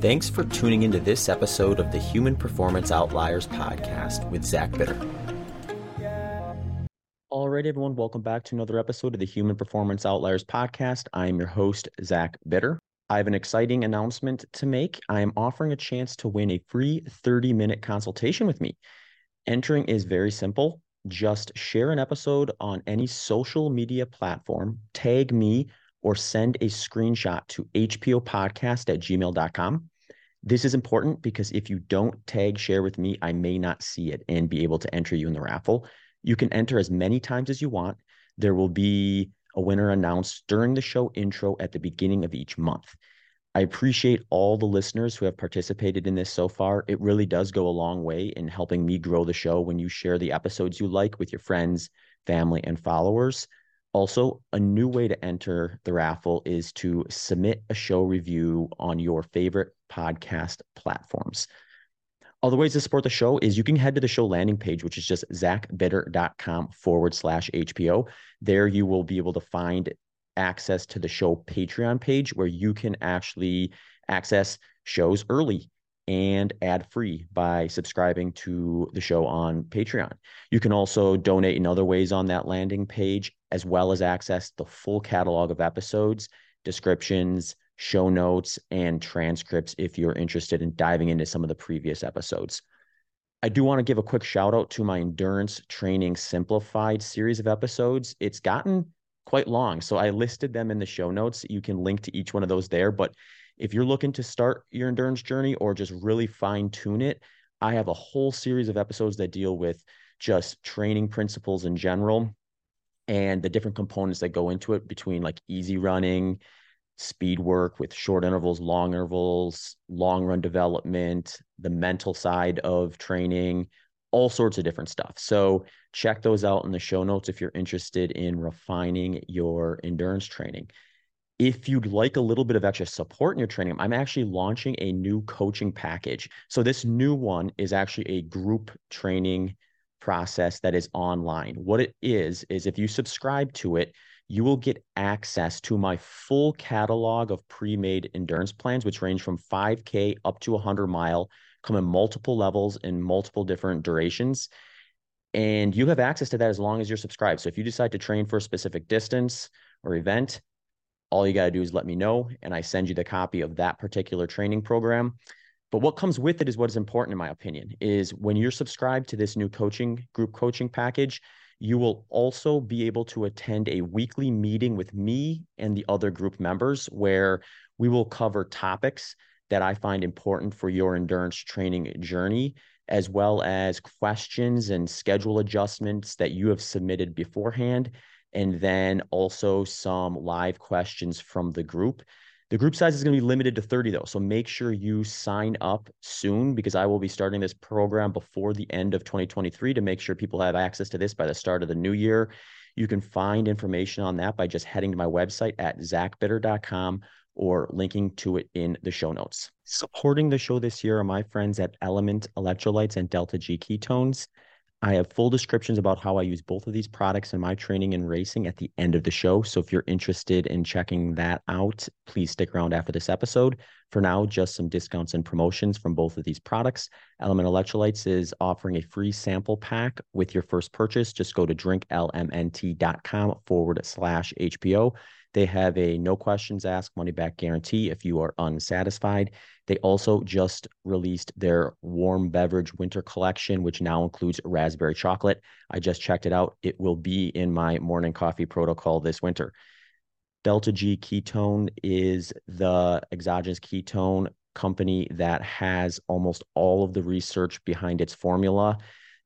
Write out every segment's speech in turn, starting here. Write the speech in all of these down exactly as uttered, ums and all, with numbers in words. Thanks for tuning into this episode of the Human Performance Outliers podcast with Zach Bitter. All right, everyone, welcome back to another episode of the Human Performance Outliers podcast. I am your host, Zach Bitter. I have an exciting announcement to make. I am offering a chance to win a free thirty-minute consultation with me. Entering is very simple. Just share an episode on any social media platform, tag me, or send a screenshot to h p o podcast at gmail dot com. This is important because if you don't tag share with me, I may not see it and be able to enter you in the raffle. You can enter as many times as you want. There will be a winner announced during the show intro at the beginning of each month. I appreciate all the listeners who have participated in this so far. It really does go a long way in helping me grow the show when you share the episodes you like with your friends, family, and followers. Also, a new way to enter the raffle is to submit a show review on your favorite podcast platforms. Other ways to support the show is you can head to the show landing page, which is just zach bitter dot com forward slash H P O. There you will be able to find access to the show Patreon page where you can actually access shows early and ad-free by subscribing to the show on Patreon. You can also donate in other ways on that landing page, as well as access the full catalog of episodes, descriptions, show notes, and transcripts if you're interested in diving into some of the previous episodes. I do want to give a quick shout out to my Endurance Training Simplified series of episodes. It's gotten quite long, so I listed them in the show notes. You can link to each one of those there, but if you're looking to start your endurance journey or just really fine-tune it, I have a whole series of episodes that deal with just training principles in general and the different components that go into it between like easy running, speed work with short intervals, long intervals, long run development, the mental side of training, all sorts of different stuff. So check those out in the show notes if you're interested in refining your endurance training. If you'd like a little bit of extra support in your training, I'm actually launching a new coaching package. So this new one is actually a group training process that is online. What it is, is if you subscribe to it, you will get access to my full catalog of pre-made endurance plans, which range from five K up to one hundred mile, come in multiple levels and multiple different durations. And you have access to that as long as you're subscribed. So if you decide to train for a specific distance or event, all you got to do is let me know, and I send you the copy of that particular training program. But what comes with it is what is important, in my opinion, is when you're subscribed to this new coaching group coaching package, you will also be able to attend a weekly meeting with me and the other group members where we will cover topics that I find important for your endurance training journey, as well as questions and schedule adjustments that you have submitted beforehand, and then also some live questions from the group. The group size is going to be limited to thirty, though, so make sure you sign up soon because I will be starting this program before the end of twenty twenty-three to make sure people have access to this by the start of the new year. You can find information on that by just heading to my website at zach bitter dot com or linking to it in the show notes. Supporting the show this year are my friends at Element Electrolytes and Delta G Ketones. I have full descriptions about how I use both of these products in my training and racing at the end of the show. So if you're interested in checking that out, please stick around after this episode. For now, just some discounts and promotions from both of these products. Element Electrolytes is offering a free sample pack with your first purchase. Just go to drink L M N T dot com forward slash H P O. They have a no questions asked money back guarantee if you are unsatisfied. They also just released their warm beverage winter collection, which now includes raspberry chocolate. I just checked it out. It will be in my morning coffee protocol this winter. Delta G Ketone is the exogenous ketone company that has almost all of the research behind its formula.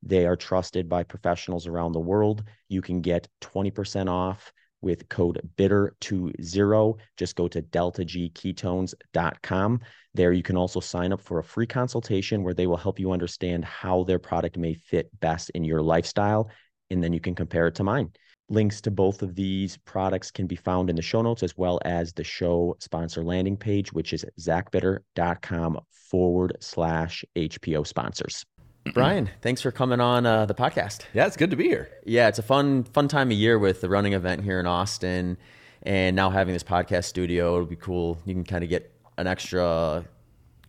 They are trusted by professionals around the world. You can get twenty percent off with code bitter twenty. Just go to delta g ketones dot com. There you can also sign up for a free consultation where they will help you understand how their product may fit best in your lifestyle, and then you can compare it to mine. Links to both of these products can be found in the show notes as well as the show sponsor landing page, which is zach bitter dot com forward slash H P O sponsors. Brian, thanks for coming on uh, the podcast. Yeah, it's good to be here. Yeah, it's a fun fun time of year with the running event here in Austin, and now having this podcast studio, it'll be cool. You can kind of get an extra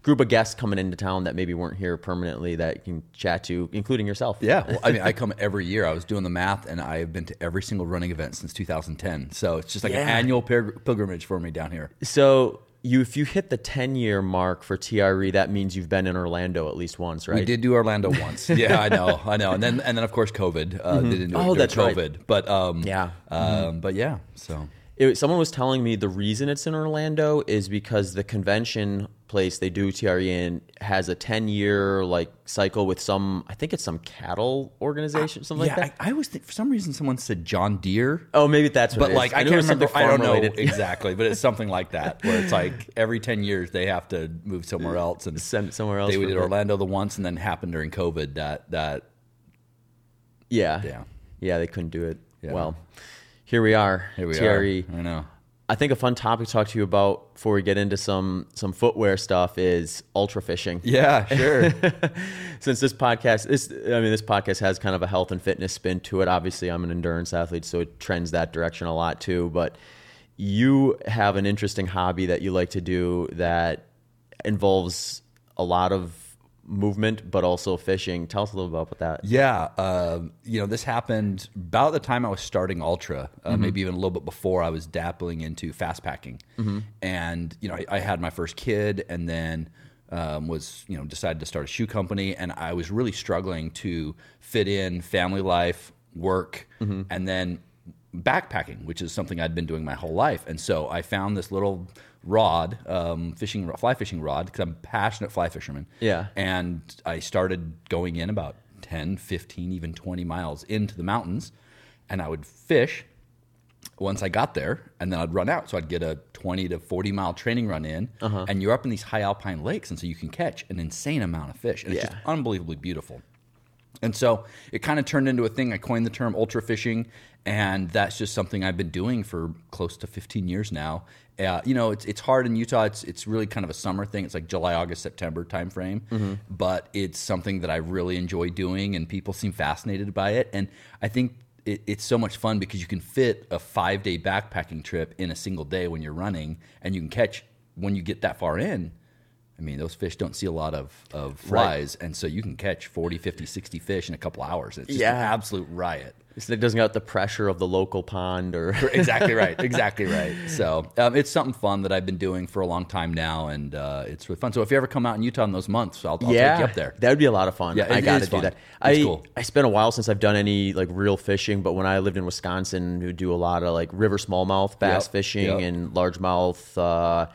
group of guests coming into town that maybe weren't here permanently that you can chat to, including yourself. Yeah. Well, I mean, I come every year. I was doing the math, and I've been to every single running event since two thousand ten. So it's just like yeah. an annual pilgrimage for me down here. So you, if you hit the ten-year mark for T R E, that means you've been in Orlando at least once, right? We did do Orlando once. Yeah, I know. I know. And then, and then of course, COVID. Uh, mm-hmm. They didn't do it oh, that's COVID. Right. But, um, yeah. Um, mm-hmm. But, yeah. So it, someone was telling me the reason it's in Orlando is because the convention place they do T R E in has a ten year like cycle with some, I think it's some cattle organization, I, something yeah, like that. I, I always think for some reason someone said John Deer. Oh, maybe that's what but it is. Like I, I can't remember. I don't know exactly, but it's something like that where it's like every ten years they have to move somewhere else and send somewhere else. They did Orlando the once and then happened during COVID that that. Yeah, yeah, yeah. They couldn't do it. Yeah. Well, here we are. Here we T R E. Are. I know. I think a fun topic to talk to you about before we get into some some footwear stuff is ultra fishing. Yeah, sure. Since this podcast, this I mean, this podcast has kind of a health and fitness spin to it. Obviously, I'm an endurance athlete, so it trends that direction a lot too. But you have an interesting hobby that you like to do that involves a lot of movement, but also fishing. Tell us a little bit about that. Yeah. Uh, you know, this happened about the time I was starting Ultra, uh, mm-hmm. maybe even a little bit before. I was dabbling into fast packing. Mm-hmm. And, you know, I, I had my first kid and then um, was, you know, decided to start a shoe company. And I was really struggling to fit in family life, work, mm-hmm. and then backpacking, which is something I'd been doing my whole life. And so I found this little rod, um, fishing, fly fishing rod, because I'm a passionate fly fisherman. Yeah. And I started going in about ten, fifteen, even twenty miles into the mountains, and I would fish once I got there, and then I'd run out. So I'd get a twenty to forty mile training run in, uh-huh. and you're up in these high alpine lakes, and so you can catch an insane amount of fish. And yeah. it's just unbelievably beautiful. And so it kind of turned into a thing. I coined the term ultra fishing, and that's just something I've been doing for close to fifteen years now. Uh, you know, it's it's hard in Utah. It's it's really kind of a summer thing. It's like July, August, September timeframe. Mm-hmm. But it's something that I really enjoy doing, and people seem fascinated by it. And I think it, it's so much fun because you can fit a five-day backpacking trip in a single day when you're running, and you can catch, when you get that far in, I mean, those fish don't see a lot of, of flies, right. and so you can catch forty, fifty, sixty fish in a couple hours. It's just yeah. an absolute riot. So it doesn't got the pressure of the local pond. or Exactly right, exactly right. So um, it's something fun that I've been doing for a long time now, and uh, it's really fun. So if you ever come out in Utah in those months, I'll, I'll yeah, take you up there. That would be a lot of fun. Yeah, it, I got to do that. It's I, cool. I spent a while since I've done any like real fishing, but when I lived in Wisconsin, we would do a lot of like river smallmouth bass yep, fishing yep. and largemouth. Uh,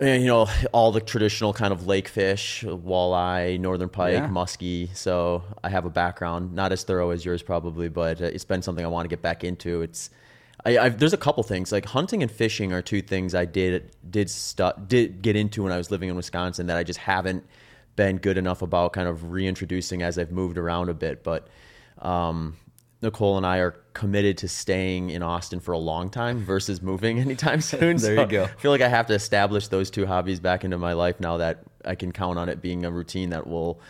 And, you know, all the traditional kind of lake fish, walleye, northern pike, yeah. muskie. So I have a background, not as thorough as yours probably, but it's been something I want to get back into. It's, I, I've, there's a couple things like hunting and fishing are two things I did did stu- did get into when I was living in Wisconsin that I just haven't been good enough about kind of reintroducing as I've moved around a bit. But um, Nicole and I are committed to staying in Austin for a long time versus moving anytime soon. There so you go. I feel like I have to establish those two hobbies back into my life now that I can count on it being a routine that will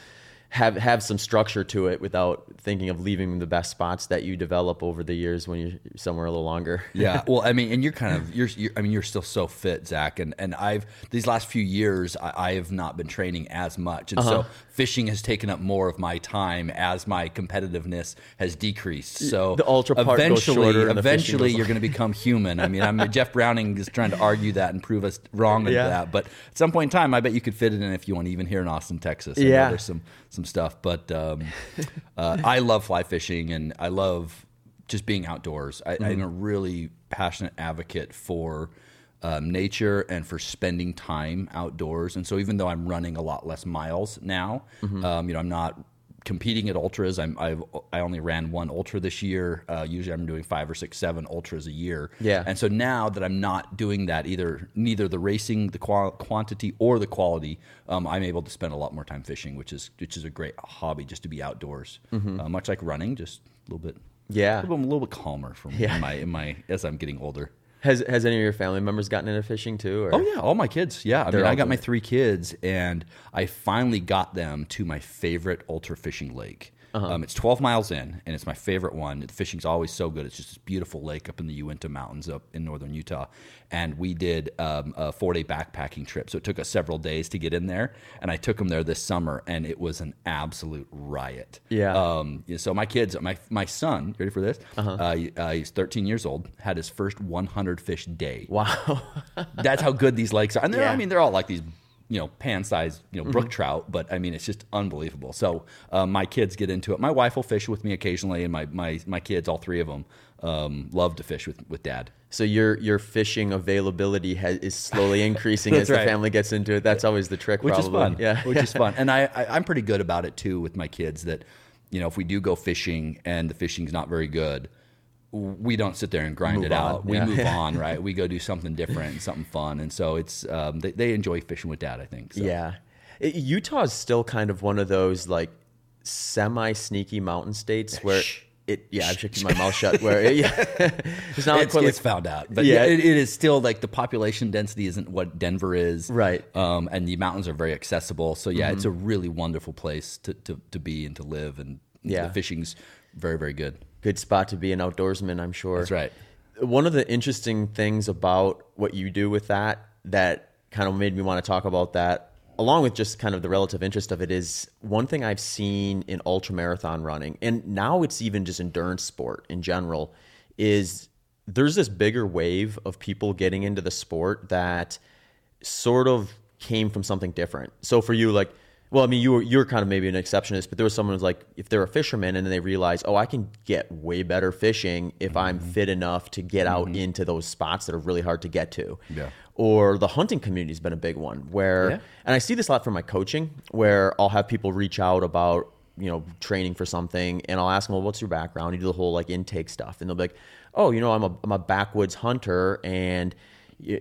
have, have some structure to it without thinking of leaving the best spots that you develop over the years when you're somewhere a little longer. Yeah. Well, I mean, and you're kind of, you're, you're I mean, you're still so fit, Zach. And, and I've, these last few years, I, I have not been training as much. And uh-huh. so fishing has taken up more of my time as my competitiveness has decreased. So the ultra part eventually, goes shorter and eventually the you're going to become human. I mean, I'm Jeff Browning is trying to argue that and prove us wrong with yeah. that. But at some point in time, I bet you could fit it in if you want, even here in Austin, Texas. I yeah. know there's some, some Some stuff, but um, uh, I love fly fishing and I love just being outdoors. I, mm-hmm. I'm a really passionate advocate for um, nature and for spending time outdoors. And so, even though I'm running a lot less miles now, mm-hmm. um, you know, I'm not competing at ultras. I'm I've I only ran one ultra this year. Uh, usually, I'm doing five or six, seven ultras a year. Yeah. And so now that I'm not doing that either, neither the racing, the qual- quantity or the quality, um, I'm able to spend a lot more time fishing, which is which is a great hobby just to be outdoors. Mm-hmm. Uh, much like running, just a little bit. Yeah. A little, a little bit calmer from yeah. in my in my as I'm getting older. Has Has any of your family members gotten into fishing too? Or? Oh yeah, all my kids. Yeah, I They're mean, I got my three kids, and I finally got them to my favorite ultra fishing lake. Uh-huh. Um, it's twelve miles in, and it's my favorite one. The fishing's always so good. It's just this beautiful lake up in the Uinta Mountains up in northern Utah. And we did um, a four-day backpacking trip, so it took us several days to get in there. And I took them there this summer, and it was an absolute riot. Yeah. Um, so my kids, my my son, you ready for this? Uh-huh. Uh, uh, he's thirteen years old, had his first one hundred fish day. Wow. That's how good these lakes are. And they're, yeah. I mean, they're all like these, you know, pan-sized, you know, brook mm-hmm. trout, but I mean, it's just unbelievable. So uh, my kids get into it. My wife will fish with me occasionally, and my my my kids, all three of them, um, love to fish with, with dad. So your your fishing availability has, is slowly increasing as right. the family gets into it. That's always the trick, which probably. Is fun. Yeah, which is fun, and I, I I'm pretty good about it too with my kids. That, you know, if we do go fishing and the fishing's not very good, we don't sit there and grind move it out. On. We yeah. move on, right? We go do something different and something fun. And so it's, um, they, they enjoy fishing with dad, I think. So. Yeah. It, Utah is still kind of one of those like semi sneaky mountain states where it, yeah, I've kept my mouth shut where it, yeah. it's not it's, like it's found out, but yeah, yeah it, it is still like the population density isn't what Denver is. Right. Um, and the mountains are very accessible. So yeah, mm-hmm. it's a really wonderful place to, to, to be and to live, and yeah. the fishing's very, very good. Good spot to be an outdoorsman, I'm sure. That's right. One of the interesting things about what you do with that that kind of made me want to talk about that, along with just kind of the relative interest of it, is one thing I've seen in ultramarathon running, and now it's even just endurance sport in general, is there's this bigger wave of people getting into the sport that sort of came from something different. So for you, like, well, I mean, you were you were kind of maybe an exceptionist, but there was someone who's like, if they're a fisherman and then they realize, oh, I can get way better fishing if mm-hmm. I'm fit enough to get mm-hmm. out into those spots that are really hard to get to. Yeah. Or the hunting community has been a big one where, yeah. and I see this a lot from my coaching, where I'll have people reach out about, you know, training for something, and I'll ask them, well, what's your background? You do the whole like intake stuff, and they'll be like, oh, you know, I'm a I'm a backwoods hunter, and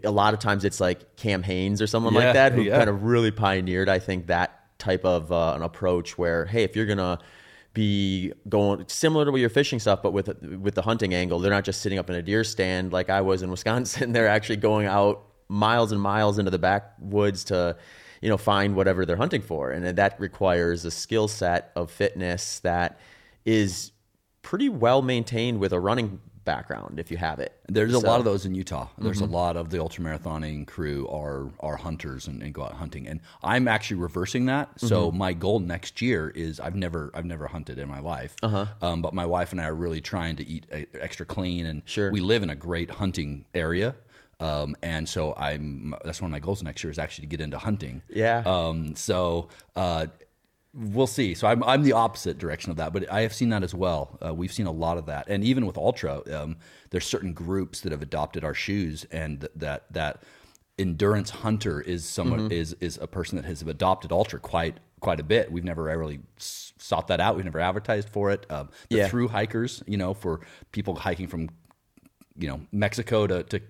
a lot of times it's like Cam Haines or someone yeah. like that who yeah. kind of really pioneered, I think, that type of uh, an approach where, hey, if you're gonna be going similar to what you're fishing stuff, but with with the hunting angle, they're not just sitting up in a deer stand like I was in Wisconsin. They're actually going out miles and miles into the backwoods to, you know, find whatever they're hunting for, and that requires a skill set of fitness that is pretty well maintained with a running background if you have it. There's so. a lot of those in Utah. There's mm-hmm. a lot of the ultramarathoning crew are are hunters and, and go out hunting. And I'm actually reversing that. Mm-hmm. So my goal next year is I've never I've never hunted in my life. Uh-huh. Um, but my wife and I are really trying to eat a, extra clean, and sure. we live in a great hunting area. Um, and so I'm that's one of my goals next year is actually to get into hunting. Yeah. Um, so uh, we'll see. So I'm I'm the opposite direction of that, but I have seen that as well. Uh, we've seen a lot of that, and even with Ultra, um, there's certain groups that have adopted our shoes, and th- that that endurance hunter is someone mm-hmm. is is a person that has adopted Ultra quite quite a bit. We've never really sought that out. We've never advertised for it. Um, the yeah. through hikers, you know, for people hiking from, you know, Mexico to to.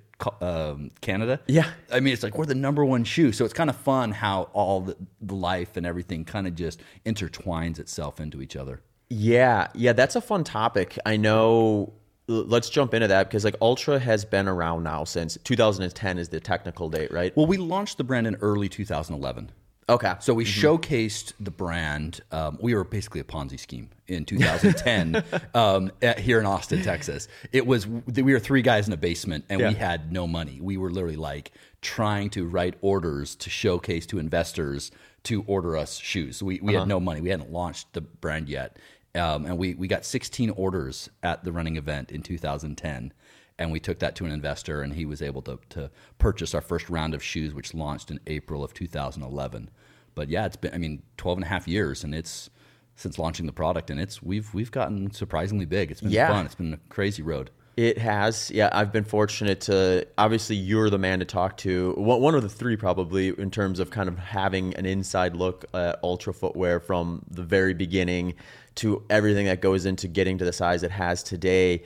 Um, Canada. Yeah. I mean, it's like we're the number one shoe. So it's kind of fun how all the, the life and everything kind of just intertwines itself into each other. Yeah. Yeah. That's a fun topic. I know. Let's jump into that, because like Ultra has been around now since two thousand ten is the technical date, right? Well, we launched the brand in early two thousand eleven. Okay. So we mm-hmm. showcased the brand. Um, we were basically a Ponzi scheme in two thousand ten um, at, here in Austin, Texas. It was, we were three guys in a basement, and yeah. we had no money. We were literally like trying to write orders to showcase to investors to order us shoes. We, we uh-huh. had no money. We hadn't launched the brand yet. Um, and we, we got sixteen orders at the running event in two thousand ten. And we took that to an investor, and he was able to to purchase our first round of shoes, which launched in April of two thousand eleven. But yeah, it's been, I mean, twelve and a half years, and it's since launching the product, and it's we've we've gotten surprisingly big. It's been yeah. fun. It's been a crazy road. It has. Yeah, I've been fortunate to, obviously you're the man to talk to, one of the three probably, in terms of kind of having an inside look at Altra Footwear from the very beginning to everything that goes into getting to the size it has today.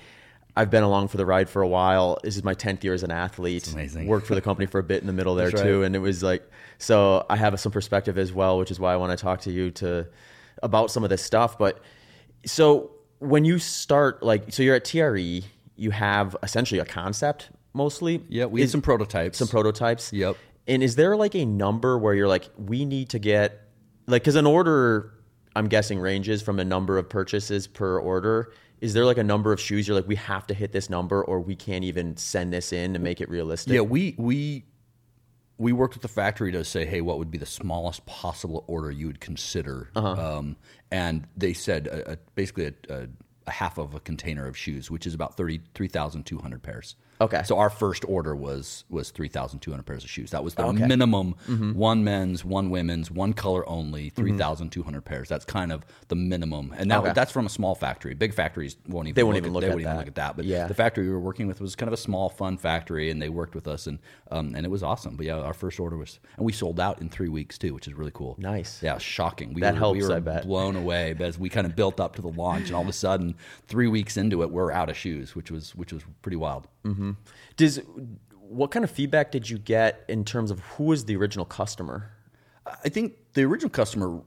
I've been along for the ride for a while. This is my tenth year as an athlete. That's amazing. Worked for the company for a bit in the middle there That's too. Right. And it was like, so I have some perspective as well, which is why I want to talk to you to about some of this stuff. But so when you start, like, so you're at T R E, you have essentially a concept mostly. Yeah. We had some prototypes, some prototypes. Yep. And is there like a number where you're like, we need to get like, cause an order I'm guessing ranges from a number of purchases per order. Is there like a number of shoes you're like, we have to hit this number or we can't even send this in to make it realistic? Yeah, we we we worked with the factory to say, hey, what would be the smallest possible order you would consider? Uh-huh. Um, and they said a, a, basically a, a, a half of a container of shoes, which is about thirty-three thousand two hundred pairs. Okay. So our first order was was three thousand two hundred pairs of shoes. That was the okay. minimum, mm-hmm. one men's, one women's, one color only, three thousand two hundred mm-hmm. pairs. That's kind of the minimum. And that, okay. that's from a small factory. Big factories won't even, they won't look, even, at, look, they at won't even look at that. But yeah. the factory we were working with was kind of a small, fun factory, and they worked with us, and um, and it was awesome. But yeah, our first order was, and we sold out in three weeks too, which is really cool. Nice. Yeah, shocking. We that were, helps, we were I bet. blown away as we kind of built up to the launch, and all of a sudden, three weeks into it, we're out of shoes, which was which was pretty wild. Mm-hmm. Does what kind of feedback did you get in terms of who was the original customer? I think the original customer,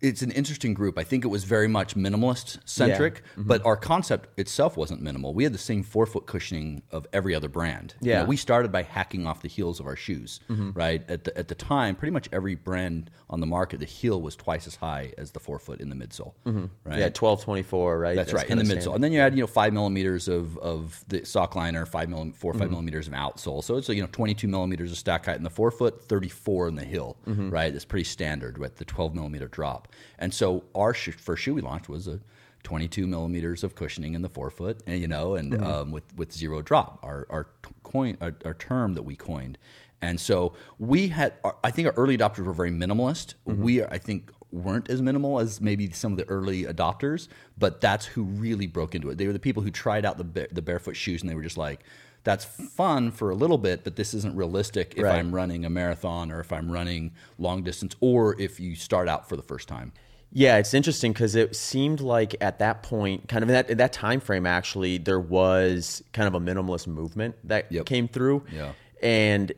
it's an interesting group. I think it was very much minimalist centric, yeah. mm-hmm. but our concept itself wasn't minimal. We had the same four foot cushioning of every other brand. Yeah, you know, we started by hacking off the heels of our shoes, mm-hmm. right? At the at the time, pretty much every brand on the market, the heel was twice as high as the forefoot in the midsole, mm-hmm. right? Yeah, twelve twenty four, right? That's, That's right in the midsole, standard. And then you had you know five millimeters of of the sock liner, five mill four or five mm-hmm. millimeters of outsole. So it's you know twenty two millimeters of stack height in the forefoot, thirty four in the heel, mm-hmm. right? That's pretty standard with the twelve millimeter drop. And so our sh- first shoe we launched was a twenty-two millimeters of cushioning in the forefoot, and you know, and mm-hmm. um, with with zero drop, our our coin our, our term that we coined. And so we had, our, I think, our early adopters were very minimalist. Mm-hmm. We, I think, weren't as minimal as maybe some of the early adopters, but that's who really broke into it. They were the people who tried out the ba- the barefoot shoes, and they were just like, that's fun for a little bit, but this isn't realistic if right. I'm running a marathon or if I'm running long distance or if you start out for the first time. Yeah, it's interesting because it seemed like at that point, kind of in that, in that time frame, actually, there was kind of a minimalist movement that yep. came through. Yeah. And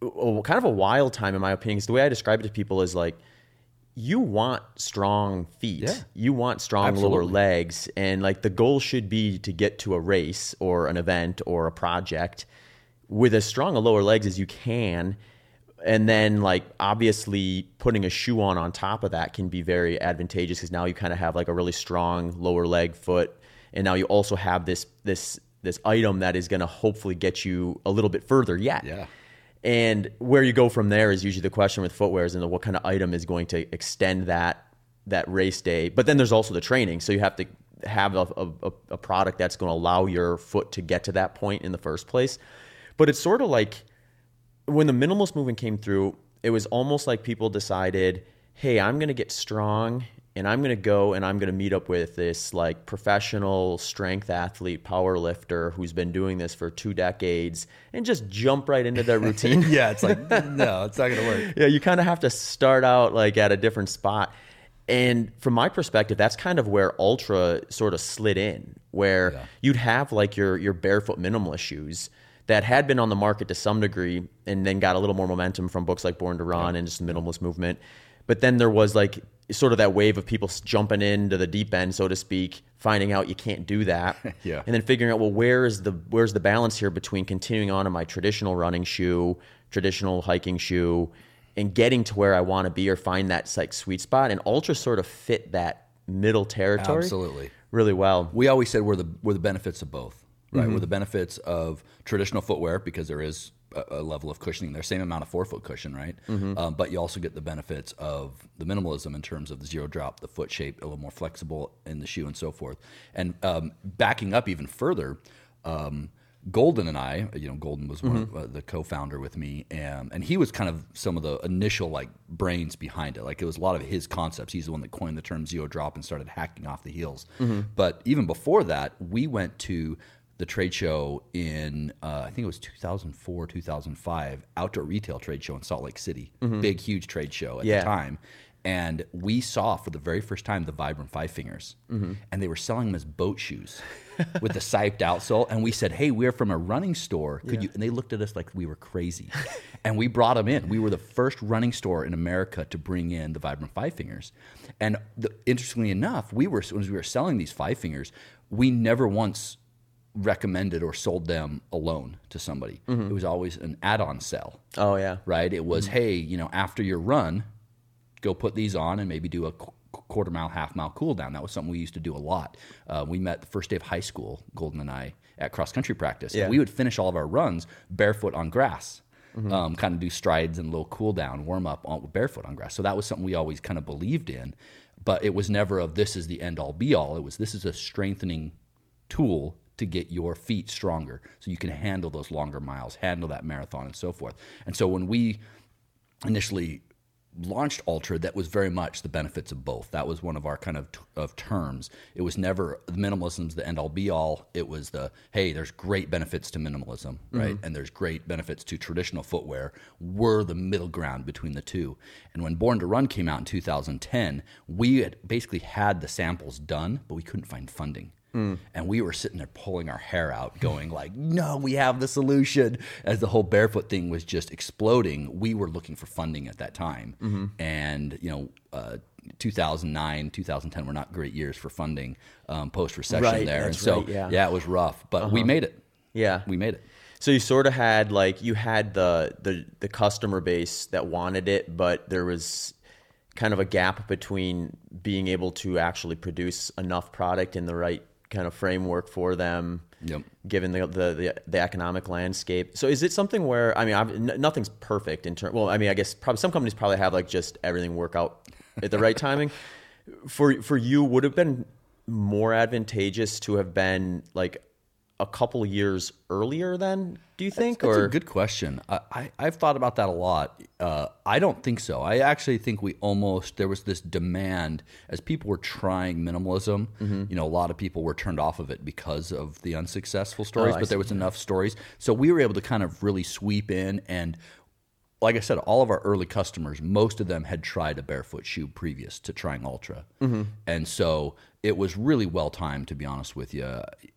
kind of a wild time, in my opinion, because the way I describe it to people is like, you want strong feet, yeah. you want strong Absolutely. lower legs, and like the goal should be to get to a race or an event or a project with as strong a lower legs as you can. And then like obviously putting a shoe on on top of that can be very advantageous because now you kind of have like a really strong lower leg foot, and now you also have this this this item that is going to hopefully get you a little bit further yet. Yeah. And where you go from there is usually the question with footwear, is, and what kind of item is going to extend that that race day. But then there's also the training, so you have to have a, a, a product that's going to allow your foot to get to that point in the first place. But it's sort of like when the minimalist movement came through, it was almost like people decided, hey, I'm going to get strong, and I'm going to go and I'm going to meet up with this like professional strength athlete, power lifter who's been doing this for two decades and just jump right into their routine. yeah, it's like, no, it's not going to work. Yeah, you kind of have to start out like at a different spot. And from my perspective, that's kind of where Ultra sort of slid in, where yeah. you'd have like your your barefoot minimalist shoes that had been on the market to some degree and then got a little more momentum from books like Born to Run yeah. and just the minimalist movement. But then there was like sort of that wave of people jumping into the deep end, so to speak, finding out you can't do that. yeah. And then figuring out, well, where is the where's the balance here between continuing on in my traditional running shoe, traditional hiking shoe, and getting to where I want to be or find that like sweet spot. And Ultra sort of fit that middle territory absolutely really well. We always said we're the we're the benefits of both, right? Mm-hmm. We're the benefits of traditional footwear because there is a level of cushioning, their same amount of forefoot cushion, right? Mm-hmm. Um, but you also get the benefits of the minimalism in terms of the zero drop, the foot shape, a little more flexible in the shoe and so forth. And um, backing up even further, um, Golden and I, you know, Golden was one mm-hmm. of uh, the co-founder with me, and, and he was kind of some of the initial like brains behind it. Like it was a lot of his concepts. He's the one that coined the term zero drop and started hacking off the heels. Mm-hmm. But even before that, we went to the trade show in, uh, I think it was two thousand four, two thousand five, outdoor retail trade show in Salt Lake City. Mm-hmm. Big, huge trade show at yeah. the time. And we saw for the very first time the Vibram Five Fingers. Mm-hmm. And they were selling them as boat shoes with the siped outsole. And we said, hey, we're from a running store. Could yeah. you? And they looked at us like we were crazy. And we brought them in. We were the first running store in America to bring in the Vibram Five Fingers. And the, interestingly enough, we were when we were selling these Five Fingers, we never once recommended or sold them alone to somebody. Mm-hmm. It was always an add-on sell. Oh yeah. Right? It was, mm-hmm. hey, you know, after your run, go put these on and maybe do a quarter mile, half mile cool down. That was something we used to do a lot. Uh, we met the first day of high school, Golden and I, at cross country practice. Yeah. And we would finish all of our runs barefoot on grass. Mm-hmm. Um, kind of do strides and a little cool down, warm up on, barefoot on grass. So that was something we always kind of believed in, but it was never of this is the end all be all. It was this is a strengthening tool to get your feet stronger so you can handle those longer miles, handle that marathon and so forth. And so when we initially launched Altra, that was very much the benefits of both. That was one of our kind of t- of terms. It was never minimalism's the end all be all. It was the, hey, there's great benefits to minimalism, right? Mm-hmm. And there's great benefits to traditional footwear. We're the middle ground between the two. And when Born to Run came out in two thousand ten, we had basically had the samples done, but we couldn't find funding. Mm. And we were sitting there pulling our hair out going like, no, we have the solution. As the whole barefoot thing was just exploding, we were looking for funding at that time. Mm-hmm. And, you know, uh, two thousand nine, two thousand ten were not great years for funding um, post-recession right, there. And so, right, yeah. yeah, it was rough. But uh-huh. we made it. Yeah. We made it. So you sort of had like you had the, the the customer base that wanted it, but there was kind of a gap between being able to actually produce enough product in the right kind of framework for them, yep. given the, the the the economic landscape. So is it something where, I mean, I've, n- nothing's perfect in terms, well, I mean, I guess probably some companies probably have like just everything work out at the right timing. For for you, would have been more advantageous to have been like a couple years earlier then, do you think? That's, that's or? a good question. I, I, I've thought about that a lot. Uh, I don't think so. I actually think we almost, there was this demand as people were trying minimalism, mm-hmm. you know, a lot of people were turned off of it because of the unsuccessful stories, oh, but there was enough stories. So we were able to kind of really sweep in, and like I said, all of our early customers, most of them had tried a barefoot shoe previous to trying Altra. Mm-hmm. And so it was really well-timed, to be honest with you.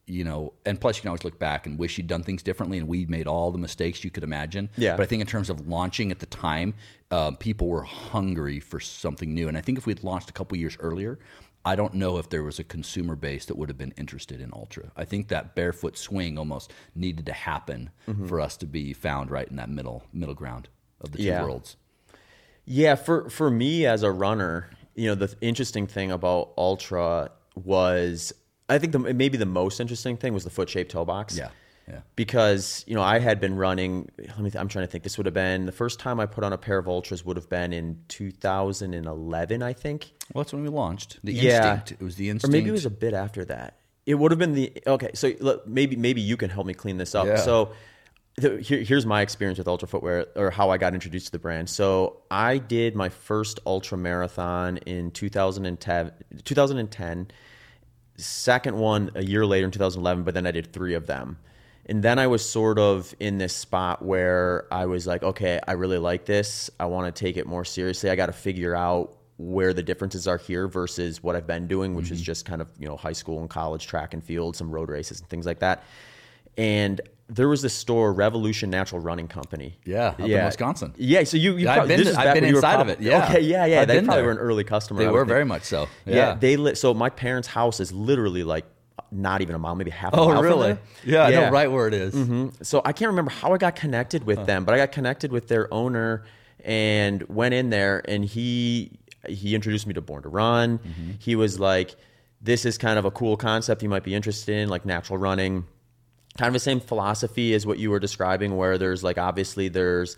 You know, and plus you can always look back and wish you'd done things differently, and we made all the mistakes you could imagine. Yeah. But I think in terms of launching at the time, uh, people were hungry for something new. And I think if we'd launched a couple years earlier, I don't know if there was a consumer base that would have been interested in Altra. I think that barefoot swing almost needed to happen mm-hmm. for us to be found right in that middle middle ground of the two yeah. worlds. Yeah, for, for me as a runner, you know, the interesting thing about Altra was, I think the, maybe the most interesting thing was the foot shaped toe box. Yeah, yeah. Because, you know, I had been running, let me th- I'm trying to think, this would have been, the first time I put on a pair of Altras would have been in two thousand eleven, I think. Well, that's when we launched. The yeah. Instinct. It was the Instinct. Or maybe it was a bit after that. It would have been the, okay, so look, maybe maybe you can help me clean this up. Yeah. So the, here, here's my experience with Altra Footwear, or how I got introduced to the brand. So I did my first Altra Marathon in two thousand ten, two thousand ten. Second one a year later in two thousand eleven, but then I did three of them. And then I was sort of in this spot where I was like, okay, I really like this. I want to take it more seriously. I got to figure out where the differences are here versus what I've been doing, which mm-hmm. is just kind of, you know, high school and college track and field, some road races and things like that. And there was this store, Revolution Natural Running Company. Yeah, up yeah. in Wisconsin. Yeah, so you, you yeah, probably, I've been, I've been inside prob- of it. Yeah. Okay, yeah, yeah. I've they probably there. were an early customer. They were think. very much so. Yeah. yeah they li- so my parents' house is literally like not even a mile, maybe half a oh, mile. Oh, really? Yeah, yeah, I know right where it is. Mm-hmm. So I can't remember how I got connected with huh. them, but I got connected with their owner and went in there, and he he introduced me to Born to Run. Mm-hmm. He was like, this is kind of a cool concept you might be interested in, like natural running. Kind of the same philosophy as what you were describing, where there's like, obviously there's,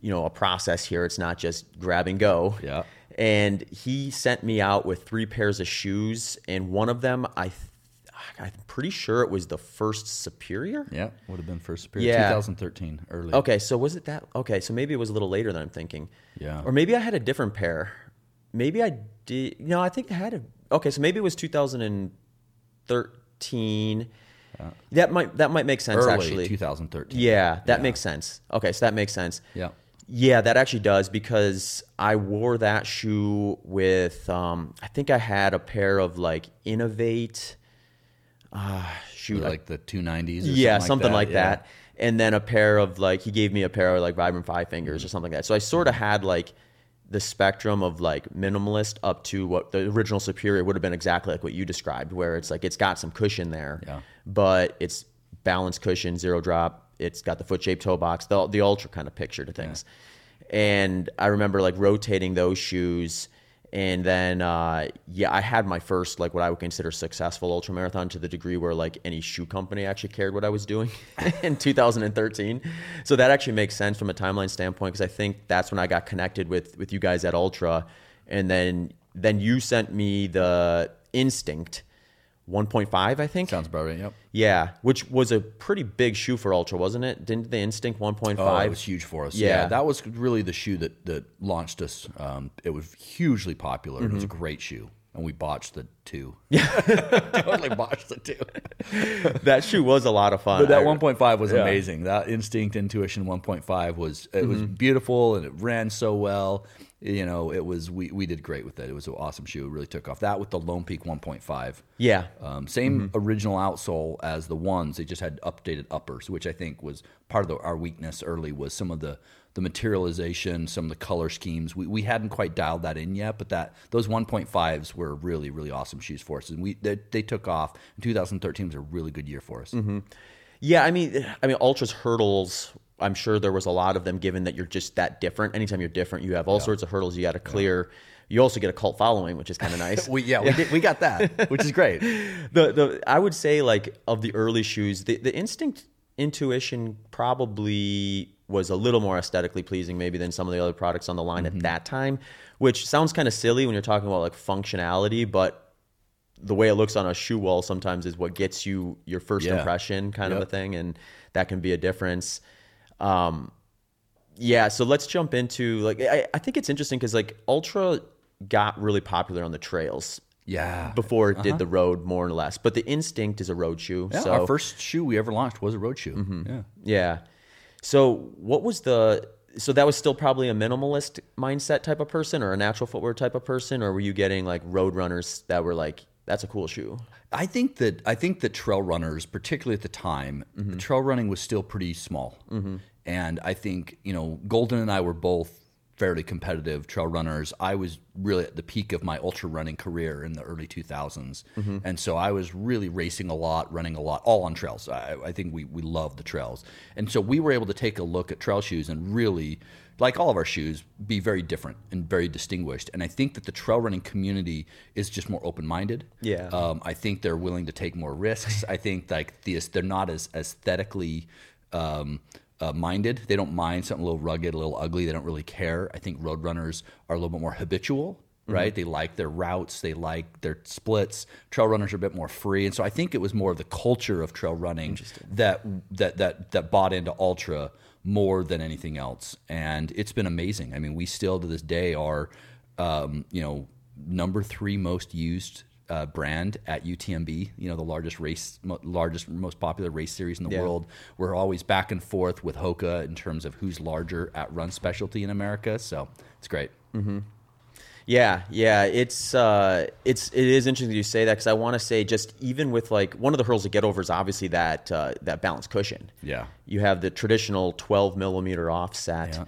you know, a process here. It's not just grab and go. Yeah. And he sent me out with three pairs of shoes, and one of them, I, th- I'm pretty sure it was the first Superior. Yeah, would have been first Superior. Yeah. twenty thirteen, early. Okay, so was it that? Okay, so maybe it was a little later than I'm thinking. Yeah. Or maybe I had a different pair. Maybe I did. No, I think I had a. Okay, so maybe it was two thousand thirteen. Uh, that might that might make sense early, actually. twenty thirteen. Yeah, that yeah. makes sense. Okay, so that makes sense. Yeah, yeah, that actually does, because I wore that shoe with um, I think I had a pair of like Innovate uh, shoe like, like the two nineties. Or yeah, something, something like that. Like yeah. that. And then a pair of like he gave me a pair of like Vibram Five Fingers mm-hmm. or something like that. So I sort of had like the spectrum of like minimalist up to what the original Superior would have been, exactly like what you described, where it's like it's got some cushion there, yeah. but it's balanced cushion, zero drop. It's got the foot shaped toe box, the, the Altra kind of picture to things. Yeah. And I remember like rotating those shoes And then, uh, yeah, I had my first, like, what I would consider successful ultramarathon, to the degree where, like, any shoe company actually cared what I was doing in two thousand thirteen. So that actually makes sense from a timeline standpoint, because I think that's when I got connected with with you guys at Ultra. And then then you sent me the Instinct one point five, I think. Sounds about right, yep. Yeah, which was a pretty big shoe for Ultra, wasn't it? Didn't the Instinct one point five? Oh, it was huge for us. Yeah, yeah, that was really the shoe that, that launched us. Um, it was hugely popular. Mm-hmm. It was a great shoe, and we botched the two. Yeah, totally botched the two. That shoe was a lot of fun. But that one point five was yeah. amazing. That Instinct Intuition one point five was it mm-hmm. was beautiful, and it ran so well. You know, it was we, we did great with it. It was an awesome shoe. It really took off. That with the Lone Peak one point five. Yeah. Um, same mm-hmm. original outsole as the ones. They just had updated uppers, which I think was part of the, our weakness early, was some of the, the materialization, some of the color schemes. We we hadn't quite dialed that in yet, but that those one point fives were really, really awesome shoes for us. And we they, they took off. twenty thirteen was a really good year for us. Mm-hmm. Yeah, I mean, I mean, Ultra's hurdles, I'm sure there was a lot of them, given that you're just that different. Anytime you're different, you have all yeah. sorts of hurdles you got to clear. Yeah. You also get a cult following, which is kind of nice. we, yeah, yeah. We, did, we got that, which is great. the the I would say, like, of the early shoes, the, the Instinct Intuition probably was a little more aesthetically pleasing maybe than some of the other products on the line mm-hmm. at that time, which sounds kind of silly when you're talking about, like, functionality, but the way it looks on a shoe wall sometimes is what gets you your first yeah. impression kind yep. of a thing, and that can be a difference. Um, yeah, so let's jump into, like, I, I think it's interesting because, like, Ultra got really popular on the trails. Yeah. Before it uh-huh. did the road, more or less. But the Instinct is a road shoe. Yeah, so our first shoe we ever launched was a road shoe. Mm-hmm. Yeah. Yeah. So what was the, so that was still probably a minimalist mindset type of person, or a natural footwear type of person, or were you getting, like, road runners that were like, that's a cool shoe? I think that I think that trail runners, particularly at the time, mm-hmm. the trail running was still pretty small. Mm-hmm. And I think, you know, Golden and I were both fairly competitive trail runners. I was really at the peak of my ultra running career in the early two thousands. Mm-hmm. And so I was really racing a lot, running a lot, all on trails. I, I think we, we love the trails. And so we were able to take a look at trail shoes and really, like all of our shoes, be very different and very distinguished. And I think that the trail running community is just more open-minded. Yeah. Um, I think they're willing to take more risks. I think, like, the, they're not as aesthetically um, uh, minded. They don't mind something a little rugged, a little ugly. They don't really care. I think road runners are a little bit more habitual, right? Mm-hmm. They like their routes. They like their splits. Trail runners are a bit more free. And so I think it was more of the culture of trail running that, that, that, that bought into Ultra more than anything else. And it's been amazing. I mean, we still to this day are, um, you know, number three most used uh, brand at U T M B, you know, the largest race, mo- largest, most popular race series in the yeah. world. We're always back and forth with Hoka in terms of who's larger at run specialty in America. So it's great. Mm-hmm. Yeah, yeah, it's uh, it's it is interesting that you say that, because I want to say, just even with, like, one of the hurdles to get over is obviously that uh, that balance cushion. Yeah, you have the traditional twelve millimeter offset, yeah.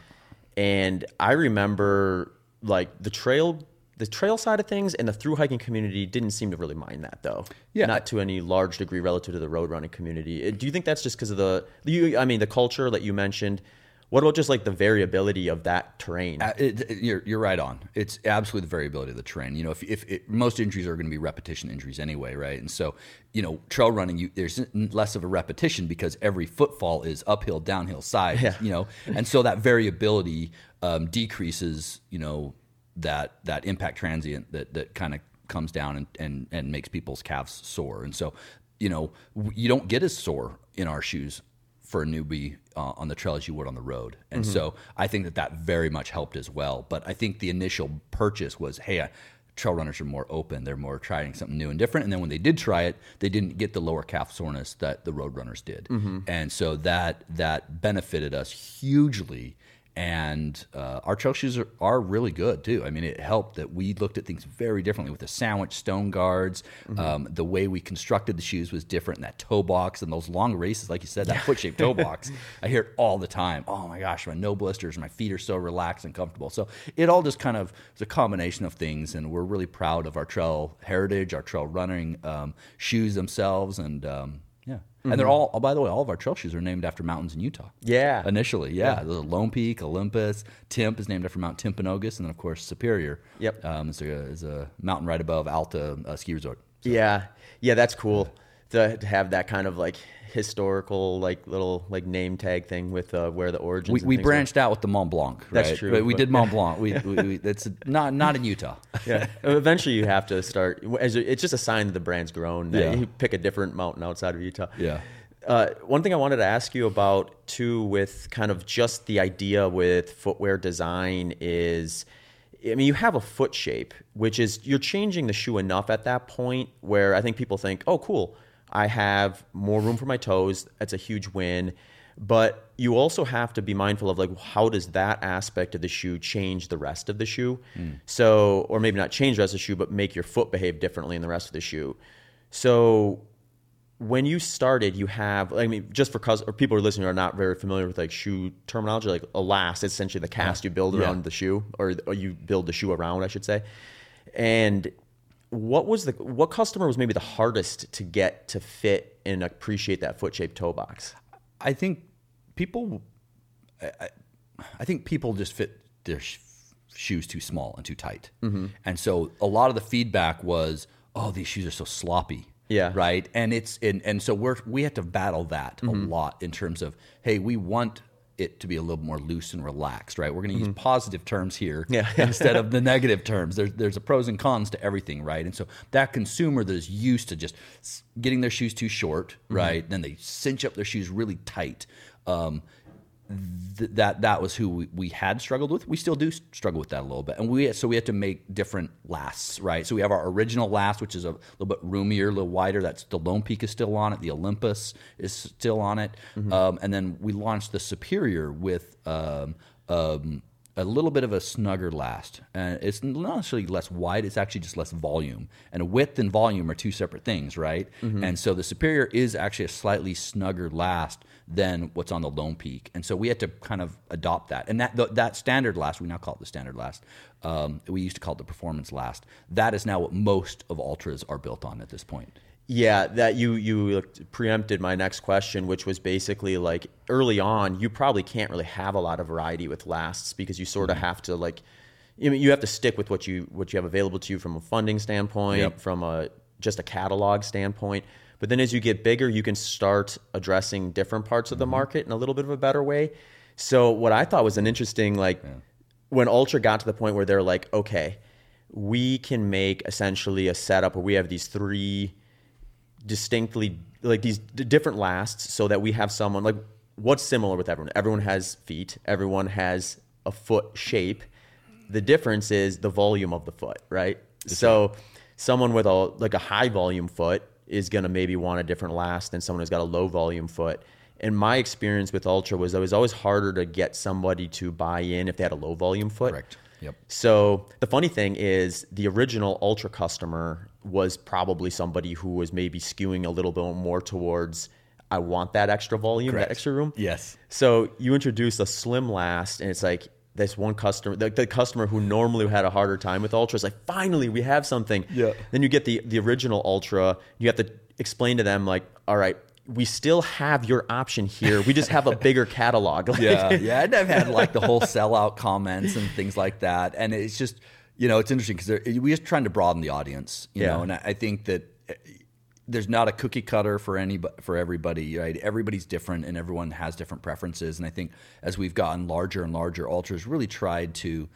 and I remember, like, the trail the trail side of things and the through hiking community didn't seem to really mind that, though. Yeah, not to any large degree relative to the road running community. Do you think that's just because of the you? I mean, the culture that you mentioned. What about just, like, the variability of that terrain? Uh, it, it, you're, you're right on. It's absolutely the variability of the terrain. You know, if, if it, most injuries are going to be repetition injuries anyway, right? And so, you know, trail running, you, there's less of a repetition because every footfall is uphill, downhill, side, yeah. you know. And so that variability um, decreases, you know, that that impact transient that, that kind of comes down and, and, and makes people's calves sore. And so, you know, you don't get as sore in our shoes for a newbie uh, on the trail as you would on the road. And mm-hmm. so I think that that very much helped as well. But I think the initial purchase was, hey, I, trail runners are more open. They're more trying something new and different. And then when they did try it, they didn't get the lower calf soreness that the road runners did. Mm-hmm. And so that that benefited us hugely. And uh, our trail shoes are, are really good, too. I mean, it helped that we looked at things very differently with the sandwich stone guards. Mm-hmm. Um, the way we constructed the shoes was different, and that toe box and those long races, like you said, that foot-shaped toe box. I hear it all the time. Oh, my gosh, my no blisters. My feet are so relaxed and comfortable. So it all just kind of is a combination of things, and we're really proud of our trail heritage, our trail running um, shoes themselves, and um, yeah. Mm-hmm. And they're all, oh, by the way, all of our trail shoes are named after mountains in Utah. Yeah. Initially, yeah. yeah. The Lone Peak, Olympus, Timp is named after Mount Timpanogos, and then, of course, Superior. Yep. Um, is, a, is a mountain right above Alta uh, Ski Resort. So. Yeah. Yeah, that's cool to, to have that kind of, like, historical, like, little, like, name tag thing with uh, where the origins we, and we branched like. out with the Mont Blanc, right? That's true. But we but, did Mont Blanc. We, yeah. we, we that's not not in Utah. Yeah. Eventually you have to start, as it's just a sign that the brand's grown. Yeah. You pick a different mountain outside of Utah. Yeah. Uh, one thing I wanted to ask you about too, with kind of just the idea with footwear design is, I mean, you have a foot shape, which is, you're changing the shoe enough at that point where I think people think, oh, cool, I have more room for my toes. That's a huge win. But you also have to be mindful of, like, how does that aspect of the shoe change the rest of the shoe? Mm. So, or maybe not change the rest of the shoe, but make your foot behave differently in the rest of the shoe. So when you started, you have, I mean, just for cause, or people who are listening who are not very familiar with, like, shoe terminology, like a last, it's essentially the cast yeah. you build around yeah. the shoe, or, or you build the shoe around, I should say. And What was the what customer was maybe the hardest to get to fit and appreciate that foot shaped toe box? I think people, I, I think people just fit their sh- shoes too small and too tight, mm-hmm. and so a lot of the feedback was, "Oh, these shoes are so sloppy." Yeah. Right. And it's and, and so we're we have to battle that mm-hmm. a lot in terms of, hey, we want it to be a little more loose and relaxed, right? We're going to use mm-hmm. positive terms here yeah. instead of the negative terms. There's there's a pros and cons to everything, right? And so that consumer that is used to just getting their shoes too short, mm-hmm. right? Then they cinch up their shoes really tight. Um, th- that that was who we, we had struggled with. We still do struggle with that a little bit, and we so we have to make different lasts, right? So we have our original last, which is a little bit roomier, a little wider. That's the Lone Peak is still on it. The Olympus is still on it, mm-hmm. um, and then we launched the Superior with um, um, a little bit of a snugger last, and it's not actually less wide. It's actually just less volume, and width and volume are two separate things, right? Mm-hmm. And so the Superior is actually a slightly snugger last than what's on the Lone Peak, and so we had to kind of adopt that. And that the, that standard last, we now call it the standard last. Um, we used to call it the performance last. That is now what most of Ultras are built on at this point. Yeah, that you you preempted my next question, which was basically like early on, you probably can't really have a lot of variety with lasts because you sort of have to like, you know, you have to stick with what you what you have available to you from a funding standpoint, yep. from a just a catalog standpoint. But then as you get bigger, you can start addressing different parts of the mm-hmm. market in a little bit of a better way. So what I thought was an interesting, like yeah. when Ultra got to the point where they're like, okay, we can make essentially a setup where we have these three distinctly, like these d- different lasts so that we have someone, like what's similar with everyone? Everyone has feet. Everyone has a foot shape. The difference is the volume of the foot, right? Exactly. So someone with a like a high volume foot is going to maybe want a different last than someone who's got a low volume foot. And my experience with Ultra was it was always harder to get somebody to buy in if they had a low volume foot. Correct. Yep. So the funny thing is the original Ultra customer was probably somebody who was maybe skewing a little bit more towards, I want that extra volume, Correct. That extra room. Yes. So you introduce a slim last and it's like this one customer, the, the customer who normally had a harder time with Ultra is like, finally, we have something. Yeah. Then you get the, the original Ultra. You have to explain to them like, all right, we still have your option here. We just have a bigger catalog. Like, yeah, yeah. And I've had like the whole sellout comments and things like that. And it's just, you know, it's interesting because we're just trying to broaden the audience, you yeah. know, and I, I think that there's not a cookie cutter for any, for everybody, right? Everybody's different and everyone has different preferences. And I think as we've gotten larger and larger, Ultra's really tried to,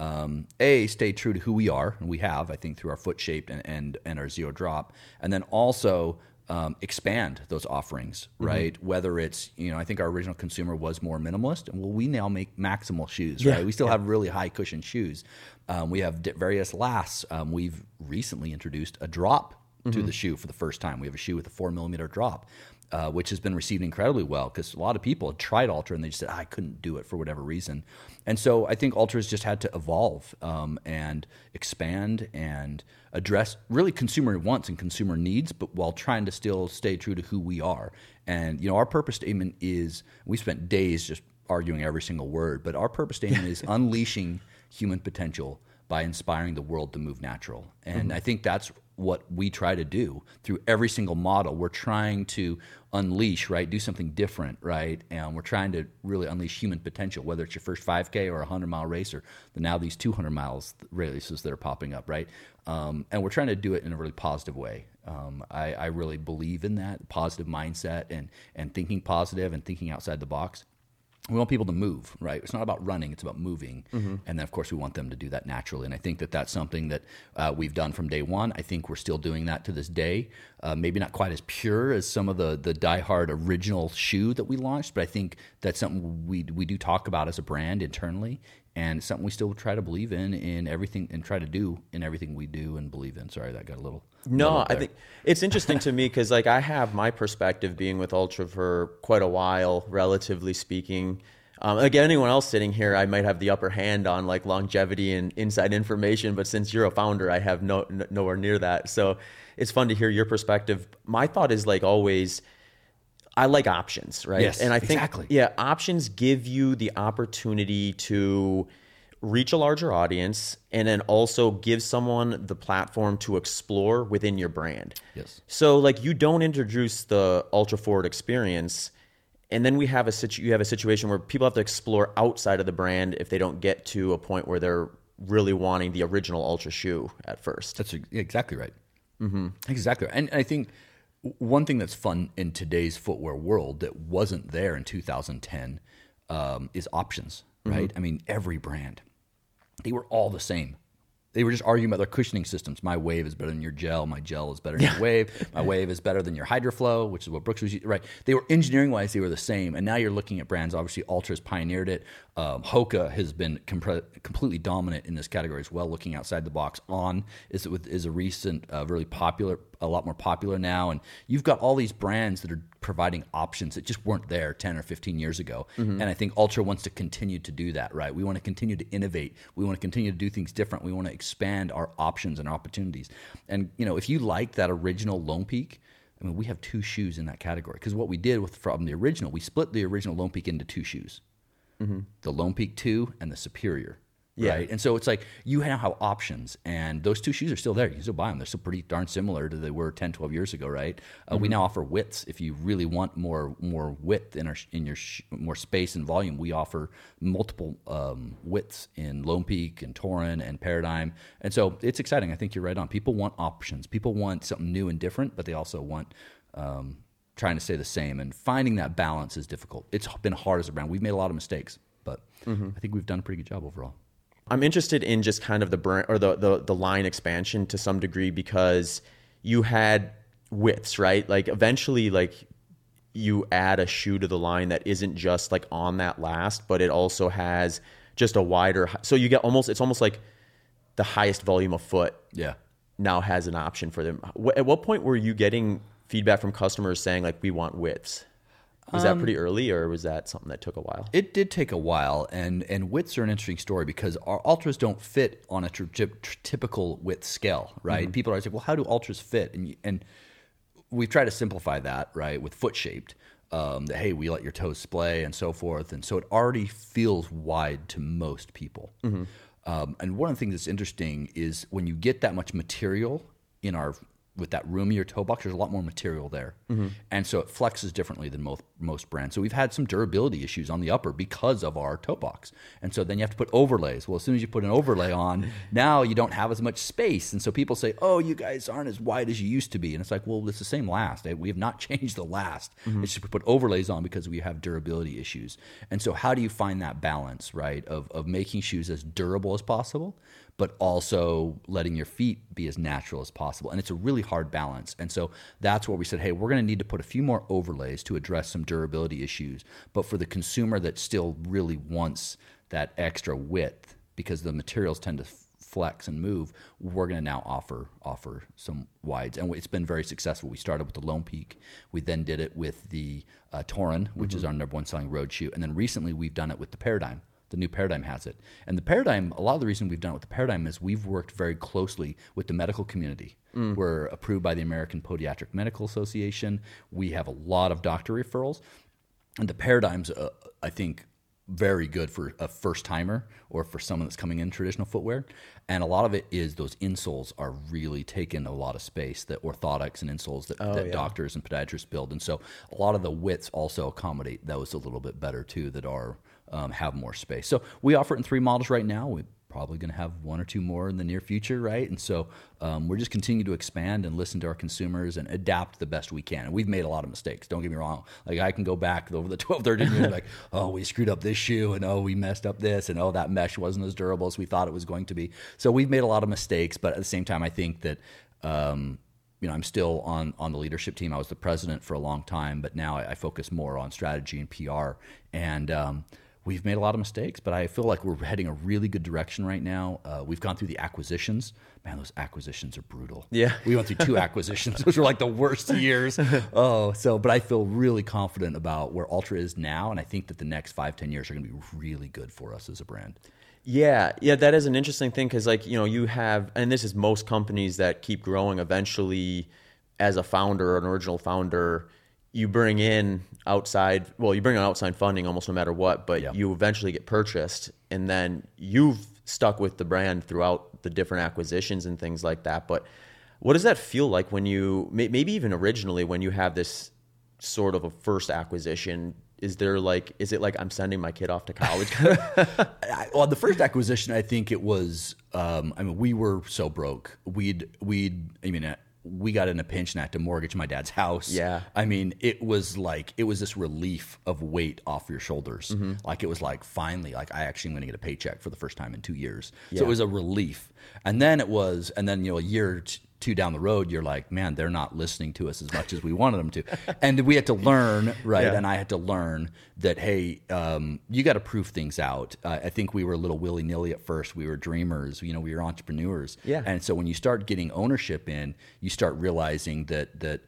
Um, A, stay true to who we are, and we have, I think, through our foot shape and, and, and our zero drop, and then also um, expand those offerings, right? Mm-hmm. Whether it's, you know, I think our original consumer was more minimalist, and well, we now make maximal shoes, yeah. right? We still yeah. have really high cushion shoes. Um, we have various lasts. Um, we've recently introduced a drop mm-hmm. to the shoe for the first time. We have a shoe with a four millimeter drop. Uh, which has been received incredibly well because a lot of people had tried Ultra and they just said, I couldn't do it for whatever reason. And so I think Ultra's just had to evolve um, and expand and address really consumer wants and consumer needs, but while trying to still stay true to who we are. And, you know, our purpose statement is, we spent days just arguing every single word, but our purpose statement is unleashing human potential by inspiring the world to move natural. And mm-hmm. I think that's what we try to do through every single model. We're trying to unleash, right, do something different, right, and we're trying to really unleash human potential, whether it's your first five K or a hundred-mile race or now these two hundred miles races that are popping up, right? Um, and we're trying to do it in a really positive way. Um, I, I really believe in that, positive mindset and and thinking positive and thinking outside the box. We want people to move, right? It's not about running, it's about moving. Mm-hmm. And then, of course, we want them to do that naturally. And I think that that's something that uh, we've done from day one. I think we're still doing that to this day. Uh, maybe not quite as pure as some of the the diehard original shoe that we launched, but I think that's something we we do talk about as a brand internally, and it's something we still try to believe in in everything and try to do in everything we do and believe in. Sorry, that got a little... No, little I think it's interesting to me because, like, I have my perspective being with Ultra for quite a while, relatively speaking. Um, again, anyone else sitting here, I might have the upper hand on, like, longevity and inside information, but since you're a founder, I have no, no nowhere near that. So it's fun to hear your perspective. My thought is, like, always... I like options, right? Yes, and I think, exactly. Yeah, options give you the opportunity to reach a larger audience and then also give someone the platform to explore within your brand. Yes. So, like, you don't introduce the Ultra Forward experience, and then we have a situ- you have a situation where people have to explore outside of the brand if they don't get to a point where they're really wanting the original Ultra shoe at first. That's exactly right. Mm-hmm. Exactly. And I think... one thing that's fun in today's footwear world that wasn't there in two thousand ten um, is options, right? Mm-hmm. I mean, every brand, they were all the same. They were just arguing about their cushioning systems. My Wave is better than your Gel. My Gel is better than your Wave. My Wave is better than your HydroFlow, which is what Brooks was using, right? They were engineering-wise, they were the same. And now you're looking at brands. Obviously, Ultra's pioneered it. Um, Hoka has been comp- completely dominant in this category as well, looking outside the box. On is, is a recent, uh, really popular, a lot more popular now. And you've got all these brands that are providing options that just weren't there ten or fifteen years ago. Mm-hmm. And I think Ultra wants to continue to do that, right? We want to continue to innovate. We want to continue to do things different. We want to expand our options and opportunities. And, you know, if you like that original Lone Peak, I mean, we have two shoes in that category. Because what we did with from the original, we split the original Lone Peak into two shoes. Mm-hmm. The Lone Peak two and the Superior. Yeah. Right? And so it's like you now have options, and those two shoes are still there. You can still buy them. They're still pretty darn similar to they were ten, twelve years ago, right? Uh, mm-hmm. We now offer widths. If you really want more more width in our in your sh- more space and volume, we offer multiple um, widths in Lone Peak and Torin and Paradigm. And so it's exciting. I think you're right on. People want options. People want something new and different, but they also want um, trying to stay the same. And finding that balance is difficult. It's been hard as a brand. We've made a lot of mistakes, but mm-hmm. I think we've done a pretty good job overall. I'm interested in just kind of the brand or the, the the line expansion to some degree, because you had widths, right? Like eventually, like you add a shoe to the line that isn't just like on that last, but it also has just a wider. So you get almost it's almost like the highest volume of foot. Yeah. Now has an option for them. At what point were you getting feedback from customers saying like we want widths? Was that pretty early, or was that something that took a while? It did take a while, and and widths are an interesting story because our Ultras don't fit on a t- t- typical width scale, right? Mm-hmm. People are always like, well, how do Ultras fit? And and we've tried to simplify that, right, with foot-shaped, um, that, hey, we let your toes splay and so forth, and so it already feels wide to most people. Mm-hmm. Um, and one of the things that's interesting is when you get that much material in our with that roomier toe box, there's a lot more material there. Mm-hmm. And so it flexes differently than most most brands. So we've had some durability issues on the upper because of our toe box. And so then you have to put overlays. Well, as soon as you put an overlay on, now you don't have as much space. And so people say, oh, you guys aren't as wide as you used to be. And it's like, well, it's the same last. We have not changed the last. Mm-hmm. It's just we put overlays on because we have durability issues. And so how do you find that balance, right, of of making shoes as durable as possible, but also letting your feet be as natural as possible? And it's a really hard balance. And so that's where we said, hey, we're going to need to put a few more overlays to address some durability issues. But for the consumer that still really wants that extra width, because the materials tend to flex and move, we're going to now offer offer some wides. And it's been very successful. We started with the Lone Peak. We then did it with the uh, Torin, which mm-hmm. is our number one selling road shoe. And then recently we've done it with the Paradigm. The new Paradigm has it. And the Paradigm, a lot of the reason we've done it with the Paradigm is we've worked very closely with the medical community. Mm. We're approved by the American Podiatric Medical Association. We have a lot of doctor referrals. And the Paradigm's, uh, I think, very good for a first timer or for someone that's coming in traditional footwear. And a lot of it is those insoles are really taking a lot of space, the orthotics and insoles that, oh, that yeah. doctors and podiatrists build. And so a lot of the widths also accommodate those a little bit better too, that are um, have more space. So we offer it in three models right now. We're probably going to have one or two more in the near future, right? And so um, we're just continuing to expand and listen to our consumers and adapt the best we can. And we've made a lot of mistakes. Don't get me wrong. Like I can go back over the twelve, thirteen years like, oh, we screwed up this shoe, and oh, we messed up this, and oh, that mesh wasn't as durable as we thought it was going to be. So we've made a lot of mistakes, but at the same time, I think that um, you know, I'm still on, on the leadership team. I was the president for a long time, but now I, I focus more on strategy and P R. And um, we've made a lot of mistakes, but I feel like we're heading a really good direction right now. Uh, we've gone through the acquisitions. Man, those acquisitions are brutal. Yeah. We went through two acquisitions, which were like the worst years. Oh, so, but I feel really confident about where Altra is now, and I think that the next five, ten years are going to be really good for us as a brand. Yeah, yeah, that is an interesting thing because, like, you know, you have, and this is most companies that keep growing eventually as a founder, an original founder, you bring in outside, well, you bring in outside funding almost no matter what, but yeah. you eventually get purchased, and then you've stuck with the brand throughout the different acquisitions and things like that. But what does that feel like when you, maybe even originally when you have this sort of a first acquisition? Is there like, is it like I'm sending my kid off to college? Well, the first acquisition, I think it was, um, I mean, we were so broke. We'd, we'd, I mean, we got in a pinch and I had to mortgage my dad's house. Yeah. I mean, it was like, it was this relief of weight off your shoulders. Mm-hmm. Like it was like, finally, like I actually am going to get a paycheck for the first time in two years. Yeah. So it was a relief. And then it was, and then, you know, a year or two, two down the road, you're like, man, they're not listening to us as much as we wanted them to. And we had to learn, right? Yeah. And I had to learn that, hey, um, you got to prove things out. Uh, I think we were a little willy-nilly at first. We were dreamers, you know, we were entrepreneurs. Yeah. And so when you start getting ownership in, you start realizing that that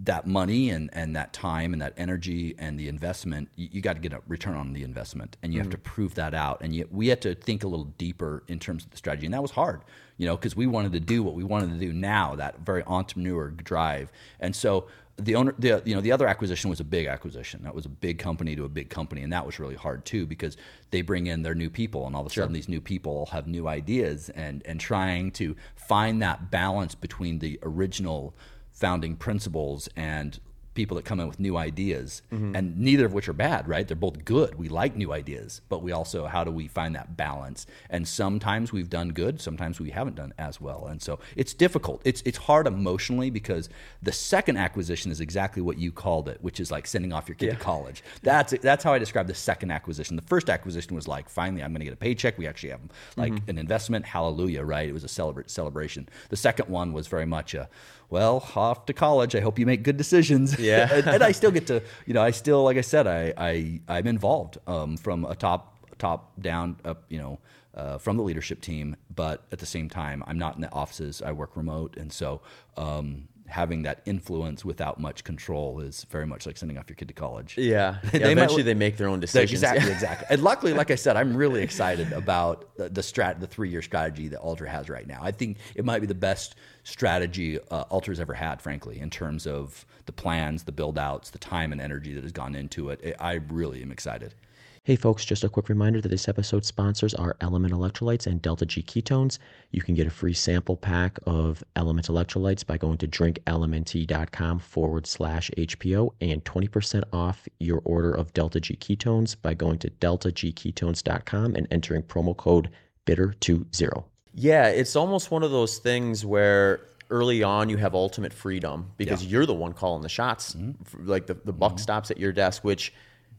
that money and, and that time and that energy and the investment, you, you got to get a return on the investment, and you mm-hmm. have to prove that out. And yet we had to think a little deeper in terms of the strategy. And that was hard, you know, because we wanted to do what we wanted to do now, that very entrepreneur drive. And so the owner, the, you know, the other acquisition was a big acquisition. That was a big company to a big company. And that was really hard too, because they bring in their new people, and all of a sure. sudden these new people have new ideas, and, and trying to find that balance between the original founding principles and people that come in with new ideas, mm-hmm. and neither of which are bad, right? They're both good. We like new ideas, but we also, how do we find that balance? And sometimes we've done good, sometimes we haven't done as well. And so it's difficult. It's it's hard emotionally, because the second acquisition is exactly what you called it, which is like sending off your kid yeah. to college. That's that's how I describe the second acquisition. The first acquisition was like, finally, I'm going to get a paycheck. We actually have like mm-hmm. an investment. Hallelujah, right? It was a celebra- celebration. The second one was very much a, well, off to college. I hope you make good decisions. Yeah. and, and I still get to, you know, I still, like I said, I, I, I'm involved um, from a top top down, up, you know, uh, from the leadership team. But at the same time, I'm not in the offices. I work remote. And so um, having that influence without much control is very much like sending off your kid to college. Yeah. they yeah eventually might, they make their own decisions. Exactly, exactly. And luckily, like I said, I'm really excited about the, the, strat, the three-year strategy that Altra has right now. I think it might be the best strategy uh, Altra's ever had, frankly, in terms of the plans, the build-outs, the time and energy that has gone into it. I really am excited. Hey folks, just a quick reminder that this episode's sponsors are Element Electrolytes and Delta G Ketones. You can get a free sample pack of Element Electrolytes by going to drink L M N T dot com forward slash H P O, and twenty percent off your order of Delta G Ketones by going to delta g ketones dot com and entering promo code bitter twenty. Yeah, it's almost one of those things where early on you have ultimate freedom, because yeah. you're the one calling the shots. Mm-hmm. Like the, the buck mm-hmm. stops at your desk, which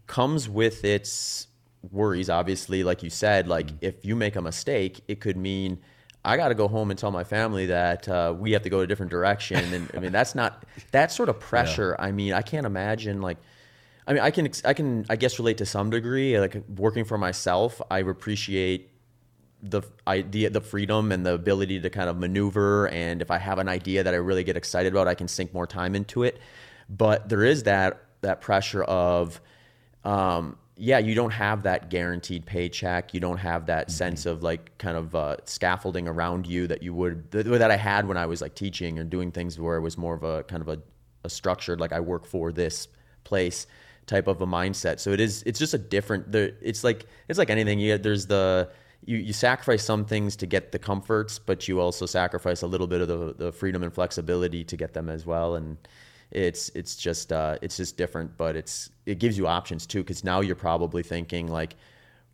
comes with its worries, obviously. Like you said, like mm-hmm. if you make a mistake, it could mean I got to go home and tell my family that uh, we have to go a different direction. And I mean, that's not, that sort of pressure. Yeah. I mean, I can't imagine like, I mean, I can, I can, I guess relate to some degree, like working for myself. I appreciate the idea, the freedom and the ability to kind of maneuver. And if I have an idea that I really get excited about, I can sink more time into it. But there is that, that pressure of, um, yeah, you don't have that guaranteed paycheck. You don't have that mm-hmm. sense of like kind of, uh, scaffolding around you that you would, that I had when I was like teaching or doing things where it was more of a kind of a, a structured, like I work for this place. type of a mindset. So it is, it's just a different, there, it's like, it's like anything. You there's the, you, you sacrifice some things to get the comforts, but you also sacrifice a little bit of the, the freedom and flexibility to get them as well. And it's, it's just, uh, it's just different, but it's, it gives you options too. Cause now you're probably thinking like,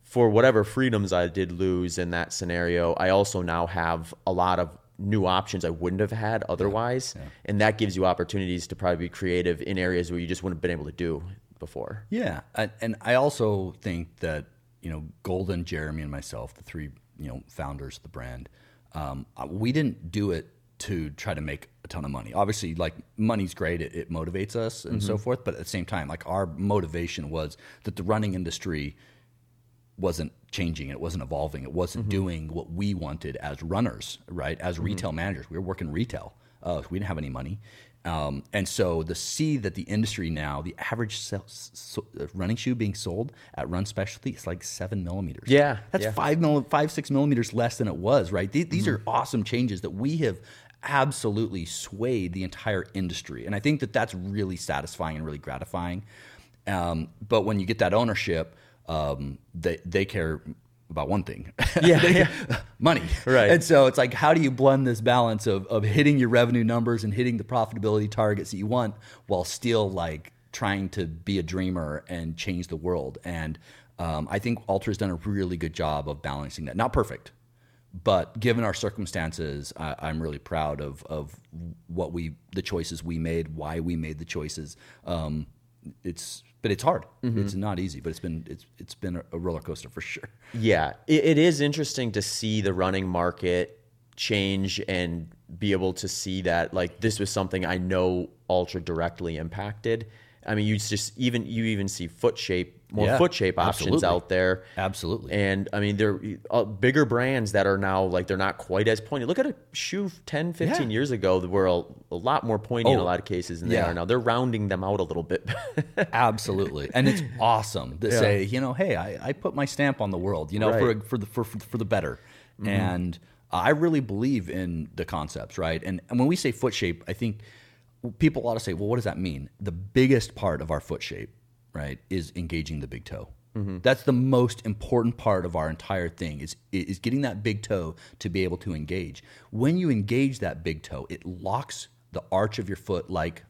for whatever freedoms I did lose in that scenario, I also now have a lot of new options I wouldn't have had otherwise. Yeah, yeah. And that gives you opportunities to probably be creative in areas where you just wouldn't have been able to do before. Yeah. I, and I also think that, you know, Golden, Jeremy, and myself, the three, you know, founders of the brand, um, we didn't do it to try to make a ton of money. Obviously, like, money's great. It, it motivates us and mm-hmm. so forth. But at the same time, like, our motivation was that the running industry wasn't changing. It wasn't evolving. It wasn't mm-hmm. doing what we wanted as runners, right? As mm-hmm. retail managers, we were working retail. Uh, we didn't have any money. Um, and so to see that the industry now, the average sell, so, uh, running shoe being sold at Run Specialty is like seven millimeters. Yeah. That's yeah. five, mil, five, six millimeters less than it was, right? These, these mm-hmm. are awesome changes that we have absolutely swayed the entire industry. And I think that that's really satisfying and really gratifying. Um, but when you get that ownership, um, they, they care about one thing, yeah, they, yeah, money. Right. And so it's like, how do you blend this balance of, of hitting your revenue numbers and hitting the profitability targets that you want while still like trying to be a dreamer and change the world? And, um, I think Altra's done a really good job of balancing that. Not perfect, but given our circumstances, I, I'm really proud of, of what we, the choices we made, why we made the choices. Um, it's, But it's hard. Mm-hmm. It's not easy, but it's been it's it's been a roller coaster for sure. Yeah, it, it is interesting to see the running market change and be able to see that like this was something I know Altra directly impacted. I mean, you just even you even see foot shape more yeah, foot shape options absolutely. out there. Absolutely. And I mean, there are bigger brands that are now like they're not quite as pointy. Look at a shoe ten, fifteen yeah. years ago that were a, a lot more pointy oh, in a lot of cases than yeah. they are now. They're rounding them out a little bit. Absolutely. And it's awesome to yeah. say, you know, hey, I, I put my stamp on the world, you know, right. for for the for for the better. Mm-hmm. And I really believe in the concepts, right? And, and when we say foot shape, I think people ought to say, well, what does that mean? The biggest part of our foot shape, right, is engaging the big toe. Mm-hmm. That's the most important part of our entire thing is, is getting that big toe to be able to engage. When you engage that big toe, it locks the arch of your foot like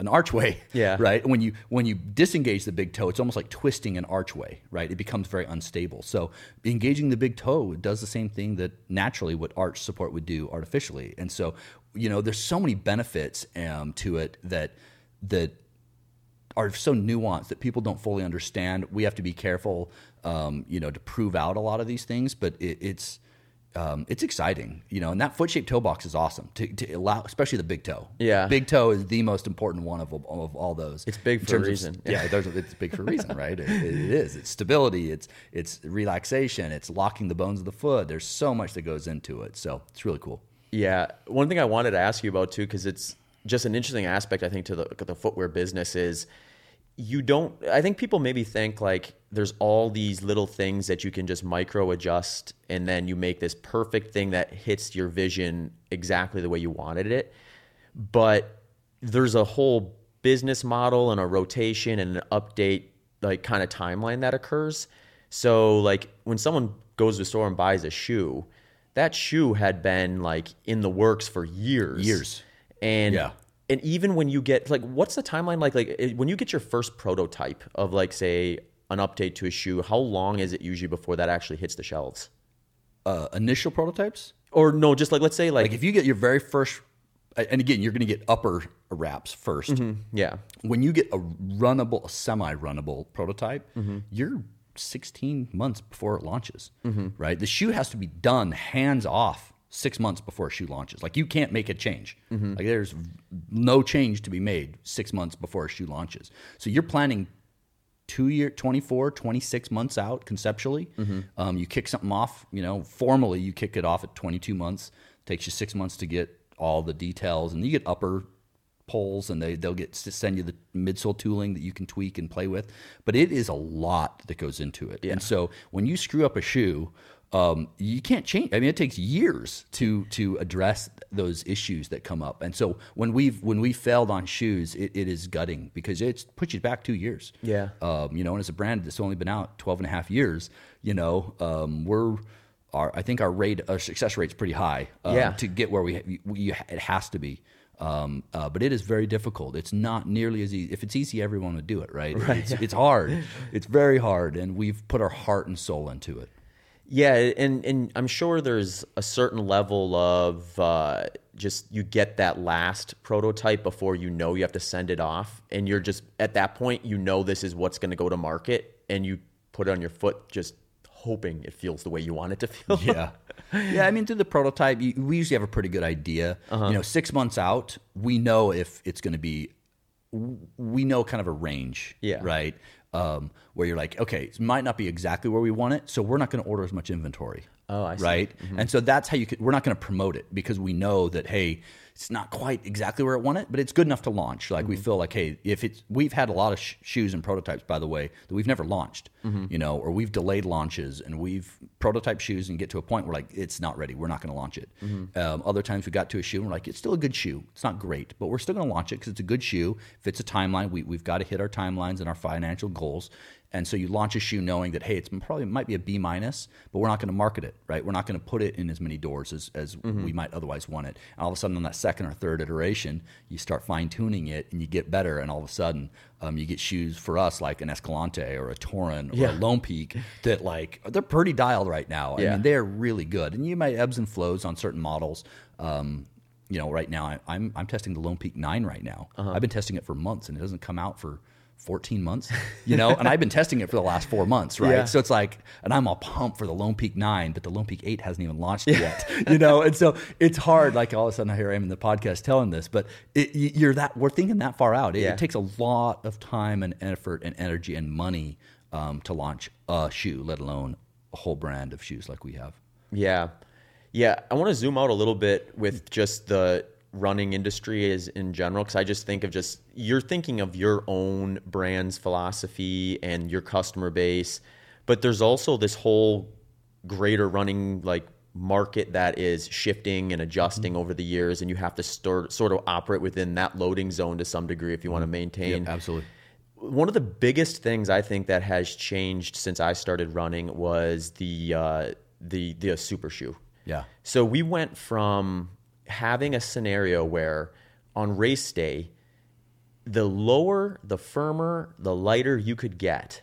an archway, yeah. right? When you when you disengage the big toe, it's almost like twisting an archway, right? It becomes very unstable. So engaging the big toe does the same thing that naturally what arch support would do artificially. And so, you know, there's so many benefits um, to it that that are so nuanced that people don't fully understand. We have to be careful, um, you know, to prove out a lot of these things, but it, it's um, it's exciting, you know, and that foot-shaped toe box is awesome to, to allow, especially the big toe. Yeah. Big toe is the most important one of, of all those. It's big for a reason. Of, yeah, it's big for a reason, right? It, it is. It's stability. It's it's relaxation. It's locking the bones of the foot. There's so much that goes into it. So it's really cool. Yeah. One thing I wanted to ask you about too, because it's just an interesting aspect, I think, to the, the footwear business is you don't, I think people maybe think like there's all these little things that you can just micro adjust and then you make this perfect thing that hits your vision exactly the way you wanted it. But there's a whole business model and a rotation and an update, like kind of timeline that occurs. So like when someone goes to the store and buys a shoe, that shoe had been like in the works for years. Years. And yeah. and even when you get like, what's the timeline like? Like when you get your first prototype of like, say, an update to a shoe, how long is it usually before that actually hits the shelves? Uh, initial prototypes? Or no, just like let's say like, like if you get your very first, and again, you're going to get upper wraps first. Mm-hmm. Yeah. When you get a runnable, a semi-runnable prototype, mm-hmm. you're sixteen months before it launches, mm-hmm. right? The shoe has to be done hands off six months before a shoe launches. Like you can't make a change. Mm-hmm. Like there's no change to be made six months before a shoe launches. So you're planning two year, twenty-four, twenty-six months out conceptually. Mm-hmm. Um, you kick something off, you know, formally you kick it off at twenty-two months. It takes you six months to get all the details and you get upper poles and they, they'll get send you the midsole tooling that you can tweak and play with. But it is a lot that goes into it. Yeah. And so when you screw up a shoe, um, you can't change. I mean, it takes years to to address those issues that come up. And so when we've when we failed on shoes, it, it is gutting because it pushes back two years. Yeah. Um, you know, and as a brand that's only been out twelve and a half years, you know, um, we're our I think our rate our success rate's pretty high um, yeah. to get where we, we it has to be. Um, uh, but it is very difficult. It's not nearly as easy. If it's easy, everyone would do it, right? right. It's, it's hard. It's very hard. And we've put our heart and soul into it. Yeah. And, and I'm sure there's a certain level of, uh, just, you get that last prototype before, you know, you have to send it off, and you're just at that point, you know, this is what's going to go to market, and you put it on your foot, just hoping it feels the way you want it to feel. Yeah. Yeah, I mean, through the prototype, we usually have a pretty good idea. Uh-huh. You know, six months out, we know if it's going to be, we know kind of a range, yeah. right? Um, where you're like, okay, it might not be exactly where we want it, so we're not going to order as much inventory. Oh, I see. Right? Mm-hmm. And so that's how you could, we're not going to promote it, because we know that, hey, it's not quite exactly where it wanted, but it's good enough to launch. Like, mm-hmm. we feel like, hey, if it's, we've had a lot of sh- shoes and prototypes, by the way, that we've never launched, mm-hmm. you know, or we've delayed launches, and we've prototyped shoes and get to a point where, like, it's not ready. We're not going to launch it. Mm-hmm. Um, other times we got to a shoe and we're like, it's still a good shoe. It's not great, but we're still going to launch it because it's a good shoe. Fits a timeline. We, we've got to hit our timelines and our financial goals. And so you launch a shoe knowing that, hey, it's probably might be a B minus, but we're not going to market it, right? We're not going to put it in as many doors as, as mm-hmm. we might otherwise want it. And all of a sudden, on that second or third iteration, you start fine-tuning it and you get better. And all of a sudden, um, you get shoes for us like an Escalante or a Torin or yeah. a Lone Peak that, like, they're pretty dialed right now. I yeah. mean, they're really good. And you might ebbs and flows on certain models. Um, you know, right now, I, I'm I'm testing the Lone Peak nine right now. Uh-huh. I've been testing it for months, and it doesn't come out for fourteen months, you know, and I've been testing it for the last four months, right? Yeah. So it's like, and I'm all pumped for the Lone Peak nine, but the Lone Peak eight hasn't even launched yeah. yet, you know? And so it's hard. Like, all of a sudden, here I am in the podcast telling this, but it, you're that, we're thinking that far out. It, yeah. it takes a lot of time and effort and energy and money um, to launch a shoe, let alone a whole brand of shoes like we have. Yeah. Yeah. I want to zoom out a little bit with just the running industry is in general, because I just think of just, you're thinking of your own brand's philosophy and your customer base, but there's also this whole greater running, like, market that is shifting and adjusting mm-hmm. over the years, and you have to start, sort of operate within that loading zone to some degree if you want to maintain. Yep, absolutely. One of the biggest things I think that has changed since I started running was the uh, the the super shoe. Yeah. So we went from having a scenario where on race day, the lower, the firmer, the lighter you could get,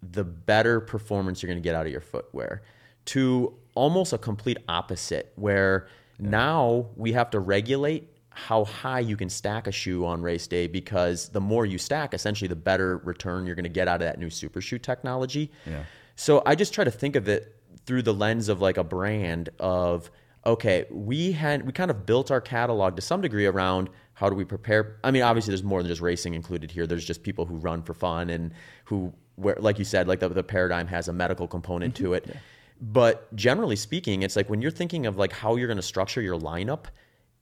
the better performance you're going to get out of your footwear, to almost a complete opposite, where yeah. now we have to regulate how high you can stack a shoe on race day, because the more you stack, essentially, the better return you're going to get out of that new super shoe technology. Yeah. So I just try to think of it through the lens of, like, a brand of, okay, we had we kind of built our catalog to some degree around how do we prepare. I mean, obviously, there's more than just racing included here. There's just people who run for fun and who, where, like you said, like the, the Paradigm has a medical component mm-hmm. to it. Yeah. But generally speaking, it's like when you're thinking of, like, how you're going to structure your lineup,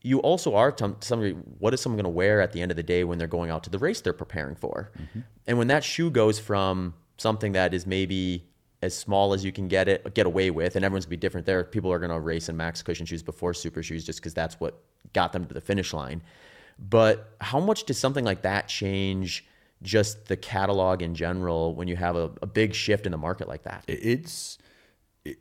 you also are to some degree, what is someone going to wear at the end of the day when they're going out to the race they're preparing for? Mm-hmm. And when that shoe goes from something that is maybe as small as you can get it, get away with, and everyone's gonna be different there. People are gonna race in max cushion shoes before super shoes just because that's what got them to the finish line. But how much does something like that change just the catalog in general when you have a, a big shift in the market like that? It's it,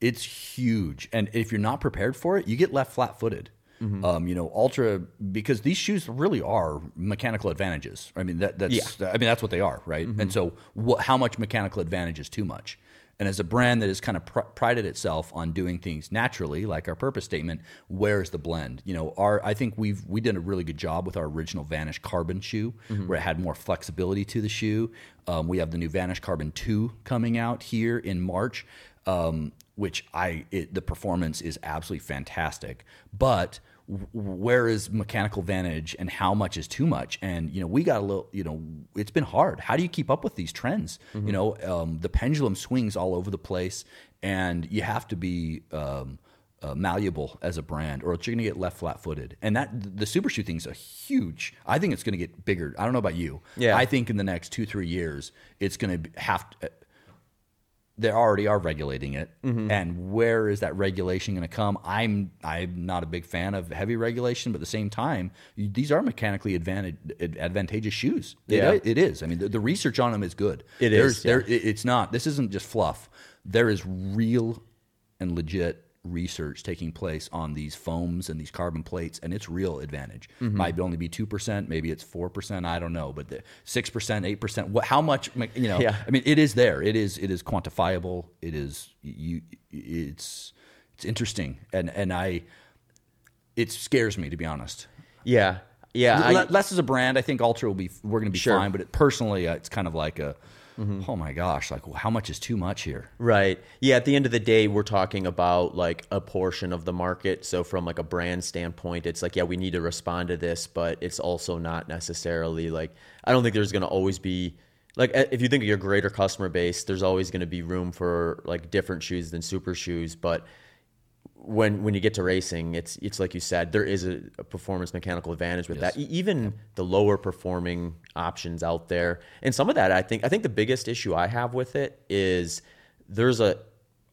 it's huge, and if you're not prepared for it, you get left flat-footed. Mm-hmm. Um, you know, Ultra, because these shoes really are mechanical advantages. I mean, that, that's, yeah. I mean, that's what they are. Right. Mm-hmm. And so wh- how much mechanical advantage is too much? And as a brand that has kind of pr- prided itself on doing things naturally, like our purpose statement, where's the blend? You know, our, I think we've, we did a really good job with our original Vanish Carbon shoe mm-hmm. where it had more flexibility to the shoe. Um, we have the new Vanish Carbon two coming out here in March. Um, which I, it, the performance is absolutely fantastic, but w- where is mechanical advantage and how much is too much? And, you know, we got a little, you know, it's been hard. How do you keep up with these trends? Mm-hmm. You know, um, the pendulum swings all over the place, and you have to be, um, Uh, malleable as a brand, or you're going to get left flat-footed. And that the super shoe thing's a huge. I think it's going to get bigger. I don't know about you. Yeah. I think in the next two, three years, it's going to have to. they already are regulating it. Mm-hmm. And where is that regulation going to come? I'm I'm not a big fan of heavy regulation, but at the same time, these are mechanically advantage, advantageous shoes. Yeah. It, it is. I mean, the, the research on them is good. It There's, is. Yeah. There, it's not. This isn't just fluff. There is real and legit research taking place on these foams and these carbon plates, and it's real advantage. Mm-hmm. Might only be two percent, maybe it's four percent, I don't know, but the six percent, eight percent, what, how much, you know, yeah. I mean, it is there. It is, it is quantifiable. It is, you, it's, it's interesting. And, and I, it scares me, to be honest. Yeah. Yeah. L- I, less as a brand, I think Altra will be, we're going to be sure. fine, but it, personally, uh, it's kind of like a, mm-hmm. oh my gosh, like, well, how much is too much here? Right. Yeah, at the end of the day, we're talking about like a portion of the market. So from like a brand standpoint, it's like, yeah, we need to respond to this, but it's also not necessarily like, I don't think there's going to always be, like, if you think of your greater customer base, there's always going to be room for like different shoes than super shoes. But when when you get to racing, it's it's like you said, there is a, a performance mechanical advantage with yes. that. Even yep. the lower performing options out there, and some of that, I think I think the biggest issue I have with it is there's a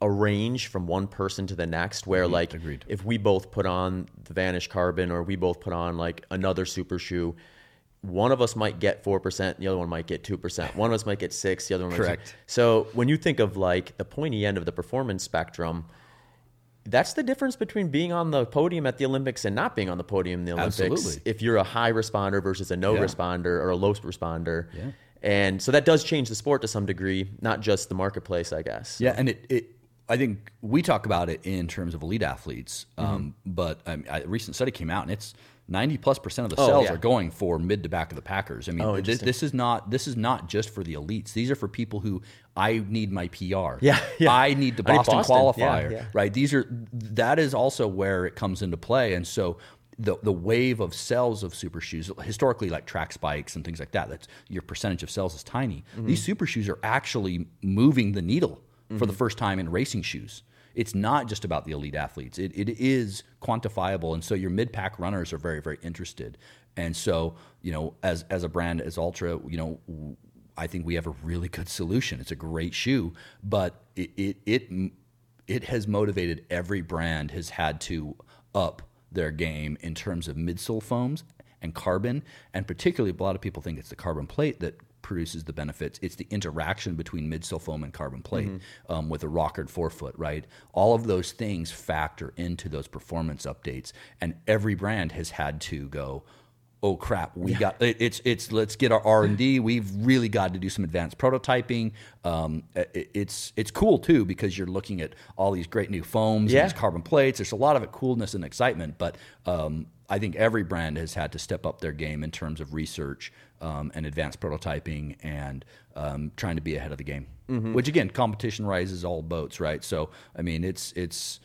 a range from one person to the next where, like, Agreed. If we both put on the Vanish Carbon or we both put on like another super shoe, one of us might get four percent, the other one might get two percent. One of us might get six, the other one might Correct. Get two. So when you think of like the pointy end of the performance spectrum, that's the difference between being on the podium at the Olympics and not being on the podium in the Olympics. Absolutely. If you're a high responder versus a no yeah. responder or a low responder. Yeah. And so that does change the sport to some degree, not just the marketplace, I guess. Yeah, and it, it I think we talk about it in terms of elite athletes, mm-hmm. um, but um, a recent study came out, and it's ninety plus percent of the cells oh, yeah. are going for mid to back of the packers. I mean, oh, this, this is not this is not just for the elites. These are for people who, I need my P R. Yeah, yeah. I need the Boston, need Boston. qualifier. Yeah, yeah. Right. These are that is also where it comes into play. And so the the wave of cells of super shoes, historically like track spikes and things like that, that's your percentage of cells is tiny. Mm-hmm. These super shoes are actually moving the needle mm-hmm. for the first time in racing shoes. It's not just about the elite athletes. It it is quantifiable, and so your mid-pack runners are very, very interested. And so, you know, as as a brand, as Altra, you know, I think we have a really good solution. It's a great shoe, but it it it, it has motivated every brand has had to up their game in terms of midsole foams and carbon, and particularly a lot of people think it's the carbon plate that produces the benefits. It's the interaction between midsole foam and carbon plate mm-hmm. um, with a rockered forefoot, right? All of those things factor into those performance updates, and every brand has had to go, oh crap, we yeah. got it, it's it's let's get our R and D. We've really got to do some advanced prototyping. Um, it, it's it's cool too because you're looking at all these great new foams, yeah. and these carbon plates. There's a lot of it, coolness and excitement, but um, I think every brand has had to step up their game in terms of research um, and advanced prototyping and um, trying to be ahead of the game. Mm-hmm. Which again, competition rises all boats, right? So I mean, it's it's,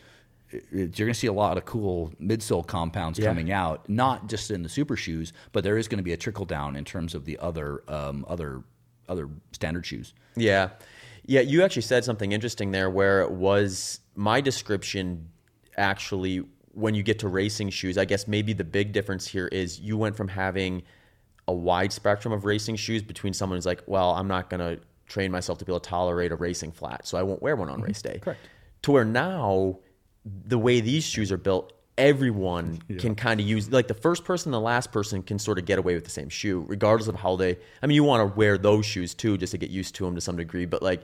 it's you're going to see a lot of cool midsole compounds yeah. coming out, not just in the super shoes, but there is going to be a trickle down in terms of the other um, other other standard shoes. Yeah, yeah. You actually said something interesting there, where it was my description actually. When you get to racing shoes, I guess maybe the big difference here is you went from having a wide spectrum of racing shoes between someone who's like, well, I'm not going to train myself to be able to tolerate a racing flat, so I won't wear one on mm-hmm. race day. Correct. To where now, the way these shoes are built, everyone yeah. can kind of use, like the first person, the last person can sort of get away with the same shoe, regardless of how they, I mean, you want to wear those shoes too, just to get used to them to some degree, but like,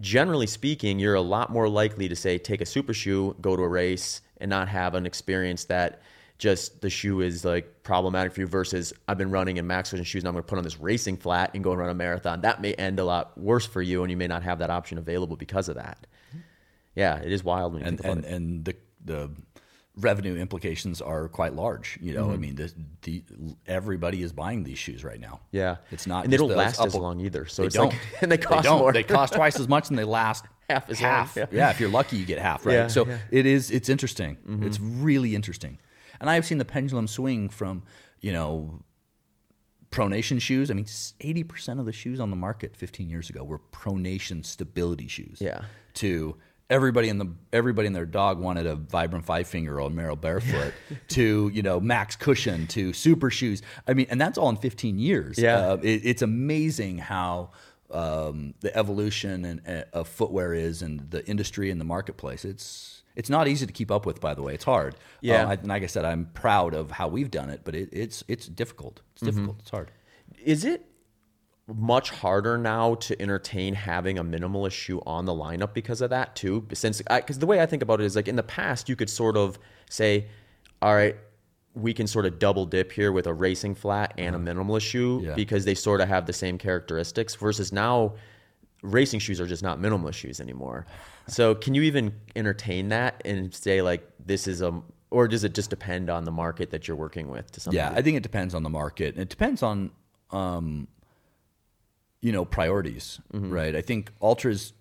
generally speaking, you're a lot more likely to say, take a super shoe, go to a race, and not have an experience that just the shoe is like problematic for you versus I've been running in max cushion shoes and I'm going to put on this racing flat and go and run a marathon. That may end a lot worse for you, and you may not have that option available because of that. Yeah, it is wild when you and, think about it. And the the revenue implications are quite large. You know, mm-hmm. I mean, the, the everybody is buying these shoes right now. Yeah, it's not and they don't the, last as long either. So they it's don't. Like, and they cost they don't. More. They cost twice as much, and they last. Half is half. half. Yeah. yeah, if you're lucky, you get half, right? Yeah, so yeah. it is. It's interesting. Mm-hmm. It's really interesting, and I've seen the pendulum swing from, you know, pronation shoes. I mean, eighty percent of the shoes on the market fifteen years ago were pronation stability shoes. Yeah. To everybody in the everybody and their dog wanted a Vibram Five Finger or a Merrell barefoot. To you know, max cushion to super shoes. I mean, and that's all in fifteen years. Yeah. Uh, it, it's amazing how. um, the evolution and, uh, of footwear is and the industry and the marketplace. It's it's not easy to keep up with, by the way. It's hard. Yeah. Um, I, like I said, I'm proud of how we've done it, but it, it's it's difficult. It's mm-hmm. difficult. It's hard. Is it much harder now to entertain having a minimalist shoe on the lineup because of that too? Since because the way I think about it is like in the past, you could sort of say, all right, we can sort of double dip here with a racing flat and a minimalist shoe yeah. because they sort of have the same characteristics versus now racing shoes are just not minimalist shoes anymore. So can you even entertain that and say like this is a, or does it just depend on the market that you're working with to some yeah, degree? I think it depends on the market. It depends on, um, you know, priorities, mm-hmm. right? I think Altra's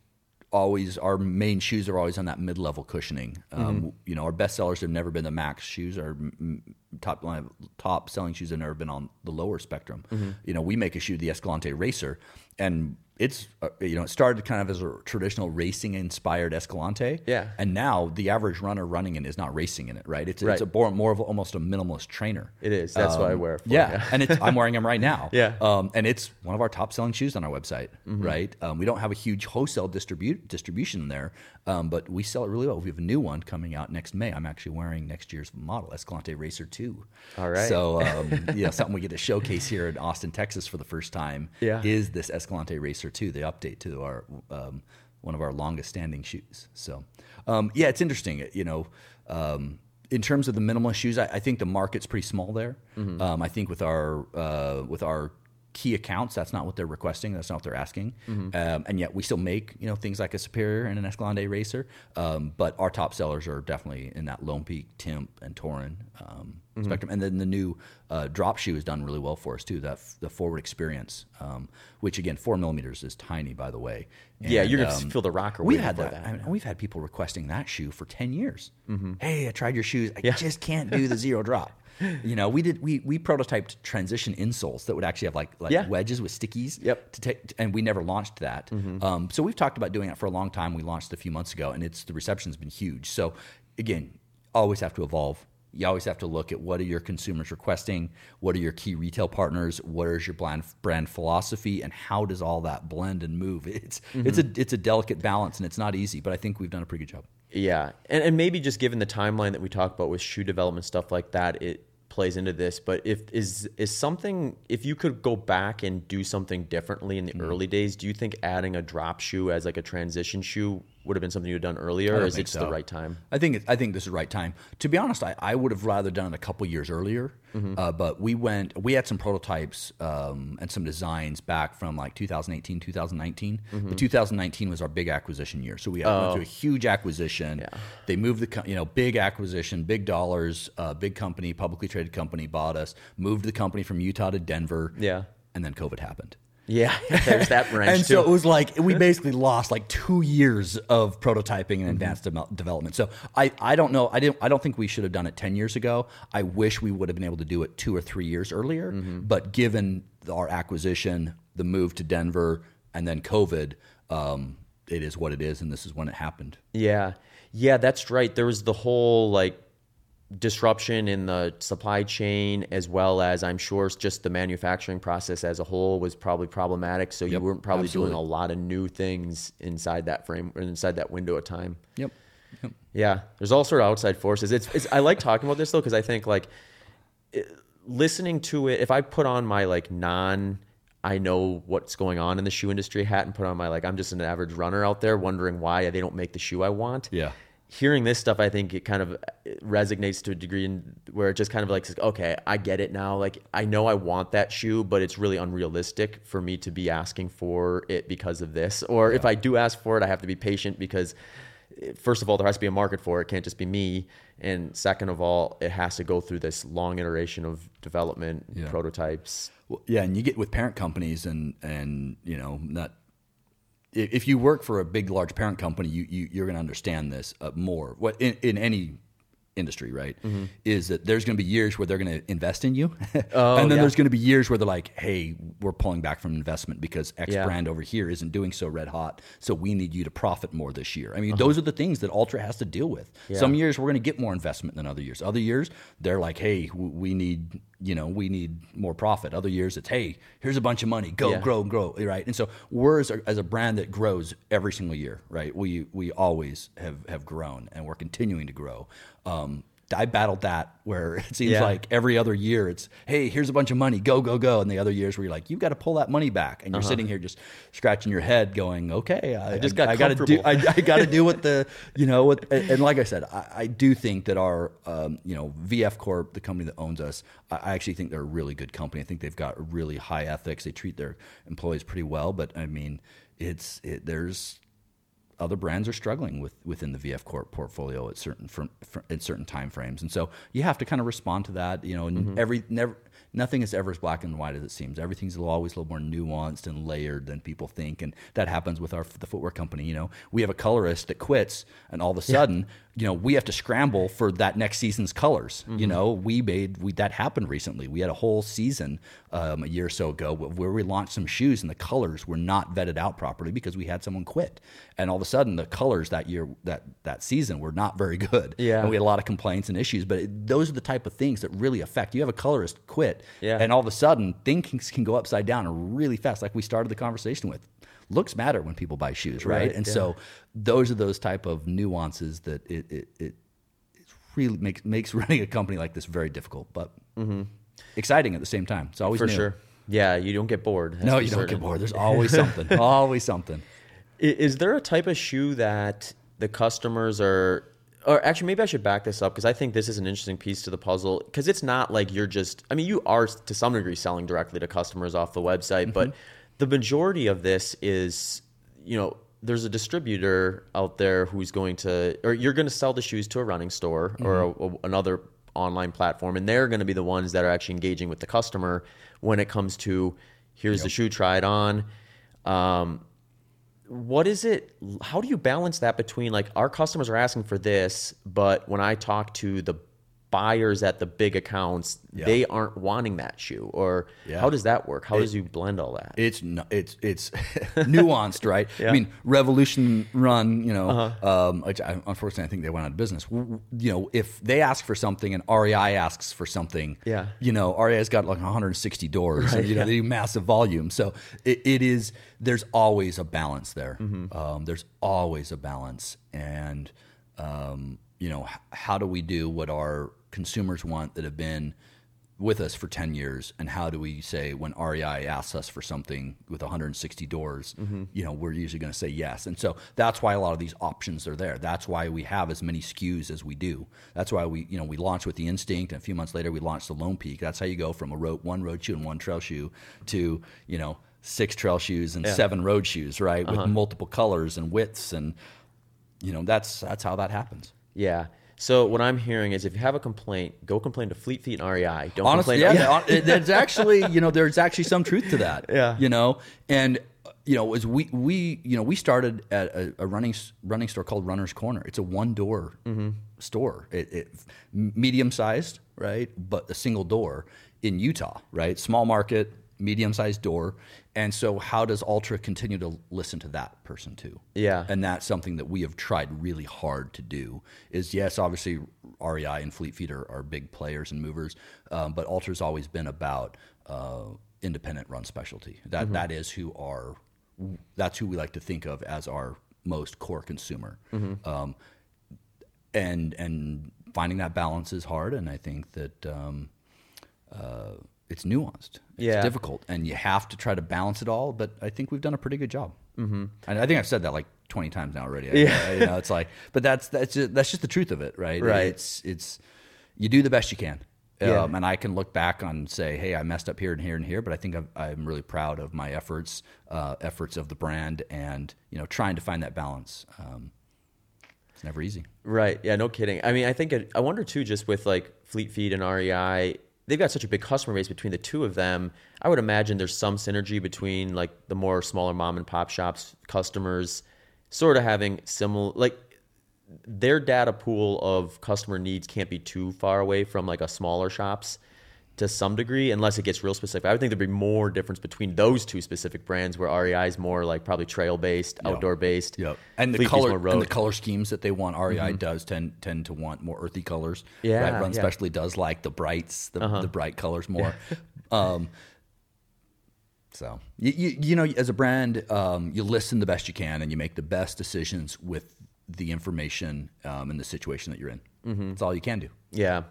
always, our main shoes are always on that mid-level cushioning. Um, mm-hmm. You know, our best sellers have never been the max shoes. Our m- top line, top selling shoes have never been on the lower spectrum. Mm-hmm. You know, we make a shoe, the Escalante Racer, and it's, uh, you know, it started kind of as a traditional racing-inspired Escalante. Yeah. And now the average runner running it is not racing in it, right? It's, right. it's a more, more of almost a minimalist trainer. It is. That's um, what I wear. For, yeah. yeah. And it's, I'm wearing them right now. yeah. Um, and it's one of our top-selling shoes on our website, mm-hmm. right? Um, we don't have a huge wholesale distribute, distribution there, um, but we sell it really well. We have a new one coming out next May. I'm actually wearing next year's model, Escalante Racer two. All right. So, um, you know, something we get to showcase here in Austin, Texas for the first time yeah. is this Escalante Racer two, the update to our um, one of our longest standing shoes. So, um, yeah, it's interesting. You know, um, in terms of the minimalist shoes, I, I think the market's pretty small there. Mm-hmm. Um, I think with our uh, with our key accounts, that's not what they're requesting. That's not what they're asking. Mm-hmm. Um, and yet we still make, you know, things like a Superior and an Escalante Racer. Um, but our top sellers are definitely in that Lone Peak, Timp, and Torin um, mm-hmm. spectrum. And then the new uh, drop shoe has done really well for us too. That f- the Forward experience, um, which again, four millimeters is tiny, by the way. And, yeah, you're gonna um, feel the rocker. We've had that. that. I mean, we've had people requesting that shoe for ten years. Mm-hmm. Hey, I tried your shoes. I yeah. just can't do the zero drop. You know, we did we we prototyped transition insoles that would actually have like like yeah. wedges with stickies. Yep. To take, and we never launched that. Mm-hmm. Um, so we've talked about doing it for a long time. We launched a few months ago, and it's the reception's been huge. So again, always have to evolve. You always have to look at what are your consumers requesting, what are your key retail partners, what is your brand brand philosophy, and how does all that blend and move? It's mm-hmm. it's a it's a delicate balance, and it's not easy. But I think we've done a pretty good job. Yeah, and and maybe just given the timeline that we talk about with shoe development stuff like that, it plays into this. But if is is something, if you could go back and do something differently in the mm-hmm. early days, do you think adding a drop shoe as like a transition shoe would have been something you had done earlier, or is it just so. the right time? I think it, I think this is the right time. To be honest, I, I would have rather done it a couple years earlier. Mm-hmm. Uh, but we went we had some prototypes um, and some designs back from like two thousand eighteen, two thousand nineteen. Mm-hmm. But two thousand nineteen was our big acquisition year, so we had, oh. went through a huge acquisition. Yeah. They moved the you know big acquisition, big dollars, uh, big company, publicly traded. Company bought us, moved the company from Utah to Denver, yeah, and then COVID happened. Yeah, there's that wrench. And too. So it was like we basically lost like two years of prototyping and mm-hmm. advanced de- development. So I, I don't know. I didn't. I don't think we should have done it ten years ago. I wish we would have been able to do it two or three years earlier. Mm-hmm. But given our acquisition, the move to Denver, and then COVID, um, it is what it is, and this is when it happened. Yeah, yeah, that's right. There was the whole like. disruption in the supply chain, as well as I'm sure just the manufacturing process as a whole was probably problematic. So yep, you weren't probably absolutely. doing a lot of new things inside that frame or inside that window of time. Yep. yep. Yeah. There's all sort of outside forces. It's, it's I like talking about this though, because I think like it, listening to it, if I put on my like non I know what's going on in the shoe industry hat and put on my like, I'm just an average runner out there wondering why they don't make the shoe I want. Yeah. Hearing this stuff, I think it kind of resonates to a degree in where it just kind of like, says, okay, I get it now. Like, I know I want that shoe, but it's really unrealistic for me to be asking for it because of this. Or yeah. if I do ask for it, I have to be patient because, first of all, there has to be a market for it. It can't just be me. And second of all, it has to go through this long iteration of development, yeah. prototypes. Well, yeah, and you get with parent companies and, and you know, not if you work for a big, large parent company, you, you, you're going to understand this uh, more. What in, in any industry, right, mm-hmm. is that there's going to be years where they're going to invest in you. oh, and then yeah. there's going to be years where they're like, hey, we're pulling back from investment because X yeah. brand over here isn't doing so red hot, so we need you to profit more this year. I mean, uh-huh. those are the things that Altra has to deal with. Yeah. Some years we're going to get more investment than other years. Other years, they're like, hey, we need, you know, we need more profit. Other years it's, hey, here's a bunch of money, go, yeah. grow, grow, right? And so we're as a, as a brand that grows every single year, right? We we always have, have grown, and we're continuing to grow. Um, I battled that where it seems yeah. like every other year it's, hey, here's a bunch of money, go, go, go. And the other years where you're like, you've got to pull that money back. And you're uh-huh. sitting here just scratching your head going, okay, I, I just got I, I got to do, I, I got to do what the, you know, what, and like I said, I, I do think that our, um, you know, V F Corp, the company that owns us, I, I actually think they're a really good company. I think they've got really high ethics. They treat their employees pretty well, but I mean, it's, it, there's, other brands are struggling with within the V F Corp portfolio at certain from, from at certain time frames, and so you have to kind of respond to that. You know, and mm-hmm. every never nothing is ever as black and white as it seems. Everything's always a little more nuanced and layered than people think, and that happens with our the footwear company. You know, we have a colorist that quits, and all of a sudden, yeah. you know, we have to scramble for that next season's colors. Mm-hmm. You know, we made we that happened recently. We had a whole season um, a year or so ago where we launched some shoes, and the colors were not vetted out properly because we had someone quit, and all of a sudden the colors that year that that season were not very good, yeah and we had a lot of complaints and issues, but it, those are the type of things that really affect. You have a colorist quit, yeah and all of a sudden things can go upside down really fast, like we started the conversation with. Looks matter when people buy shoes, right, right and yeah. so those are those type of nuances that it it, it it really makes makes running a company like this very difficult, but mm-hmm. exciting at the same time. It's always for new. Sure yeah you don't get bored. No you certain. Don't get bored. There's always something. always something Is there a type of shoe that the customers are, or actually maybe I should back this up because I think this is an interesting piece to the puzzle, because it's not like you're just, I mean, you are to some degree selling directly to customers off the website, mm-hmm. but the majority of this is, you know, there's a distributor out there who's going to, or you're going to sell the shoes to a running store mm-hmm. or a, a, another online platform, and they're going to be the ones that are actually engaging with the customer when it comes to, here's yep. the shoe, try it on. Um, What is it, how do you balance that between like our customers are asking for this, but when I talk to the buyers at the big accounts, yeah. they aren't wanting that shoe, or yeah. how does that work? How it, does you blend all that? It's it's it's nuanced, right? yeah. I mean, Revolution Run, you know, uh-huh. um, which I, unfortunately I think they went out of business. You know, if they ask for something and R E I asks for something, yeah. you know, R E I's got like one hundred sixty doors, right, and, you yeah. know, they do massive volume. So it, it is, there's always a balance there. Mm-hmm. Um, there's always a balance. And, um, you know, how do we do what our consumers want that have been with us for ten years, and how do we say when R E I asks us for something with one hundred sixty doors, mm-hmm. you know, we're usually going to say yes. And so that's why a lot of these options are there. That's why we have as many S K Us as we do. That's why we, you know, we launched with the Instinct, and a few months later we launched the Lone Peak. That's how you go from a road, one road shoe and one trail shoe to, you know, six trail shoes and yeah. seven road shoes, right? Uh-huh. With multiple colors and widths, and, you know, that's, that's how that happens. Yeah. So what I'm hearing is, if you have a complaint, go complain to Fleet Feet and R E I. Don't Honestly, complain. Yeah, to- there's actually, you know, there's actually some truth to that. Yeah. You know, and you know, as we we you know we started at a, a running running store called Runner's Corner. It's a one door mm-hmm. store. It, it medium sized, right? But a single door in Utah, right? Small market, medium sized door. And so how does Altra continue to listen to that person too? Yeah. And that's something that we have tried really hard to do is, yes, obviously R E I and Fleet Feet are, are big players and movers, um, but Altra's always been about uh, independent run specialty. That mm-hmm. that is who our, that's who we like to think of as our most core consumer. Mm-hmm. Um, and and finding that balance is hard, and I think that... Um, uh, It's nuanced. It's yeah. difficult, and you have to try to balance it all. But I think we've done a pretty good job. Mm-hmm. And I think I've said that like twenty times now already. I, yeah. you know, it's like, but that's that's just, that's just the truth of it, right? Right. It's it's you do the best you can, yeah. um, and I can look back on and say, hey, I messed up here and here and here, but I think I've, I'm really proud of my efforts, uh, efforts of the brand, and you know, trying to find that balance. Um, it's never easy, right? Yeah, no kidding. I mean, I think it, I wonder too, just with like Fleet Feet and R E I. They've got such a big customer base between the two of them. I would imagine there's some synergy between like the more smaller mom and pop shops customers sort of having similar, like their data pool of customer needs can't be too far away from like a smaller shop's to some degree, unless it gets real specific. I would think there'd be more difference between those two specific brands, where R E I is more like probably trail based, yep. outdoor based, yep. and the color and the color schemes that they want. R E I mm-hmm. does tend tend to want more earthy colors. Yeah, Rad Run yeah. especially does like the brights, the, uh-huh. the bright colors more. Yeah. um, so you, you you know, as a brand, um, you listen the best you can, and you make the best decisions with the information um, and the situation that you're in. Mm-hmm. That's all you can do. Yeah.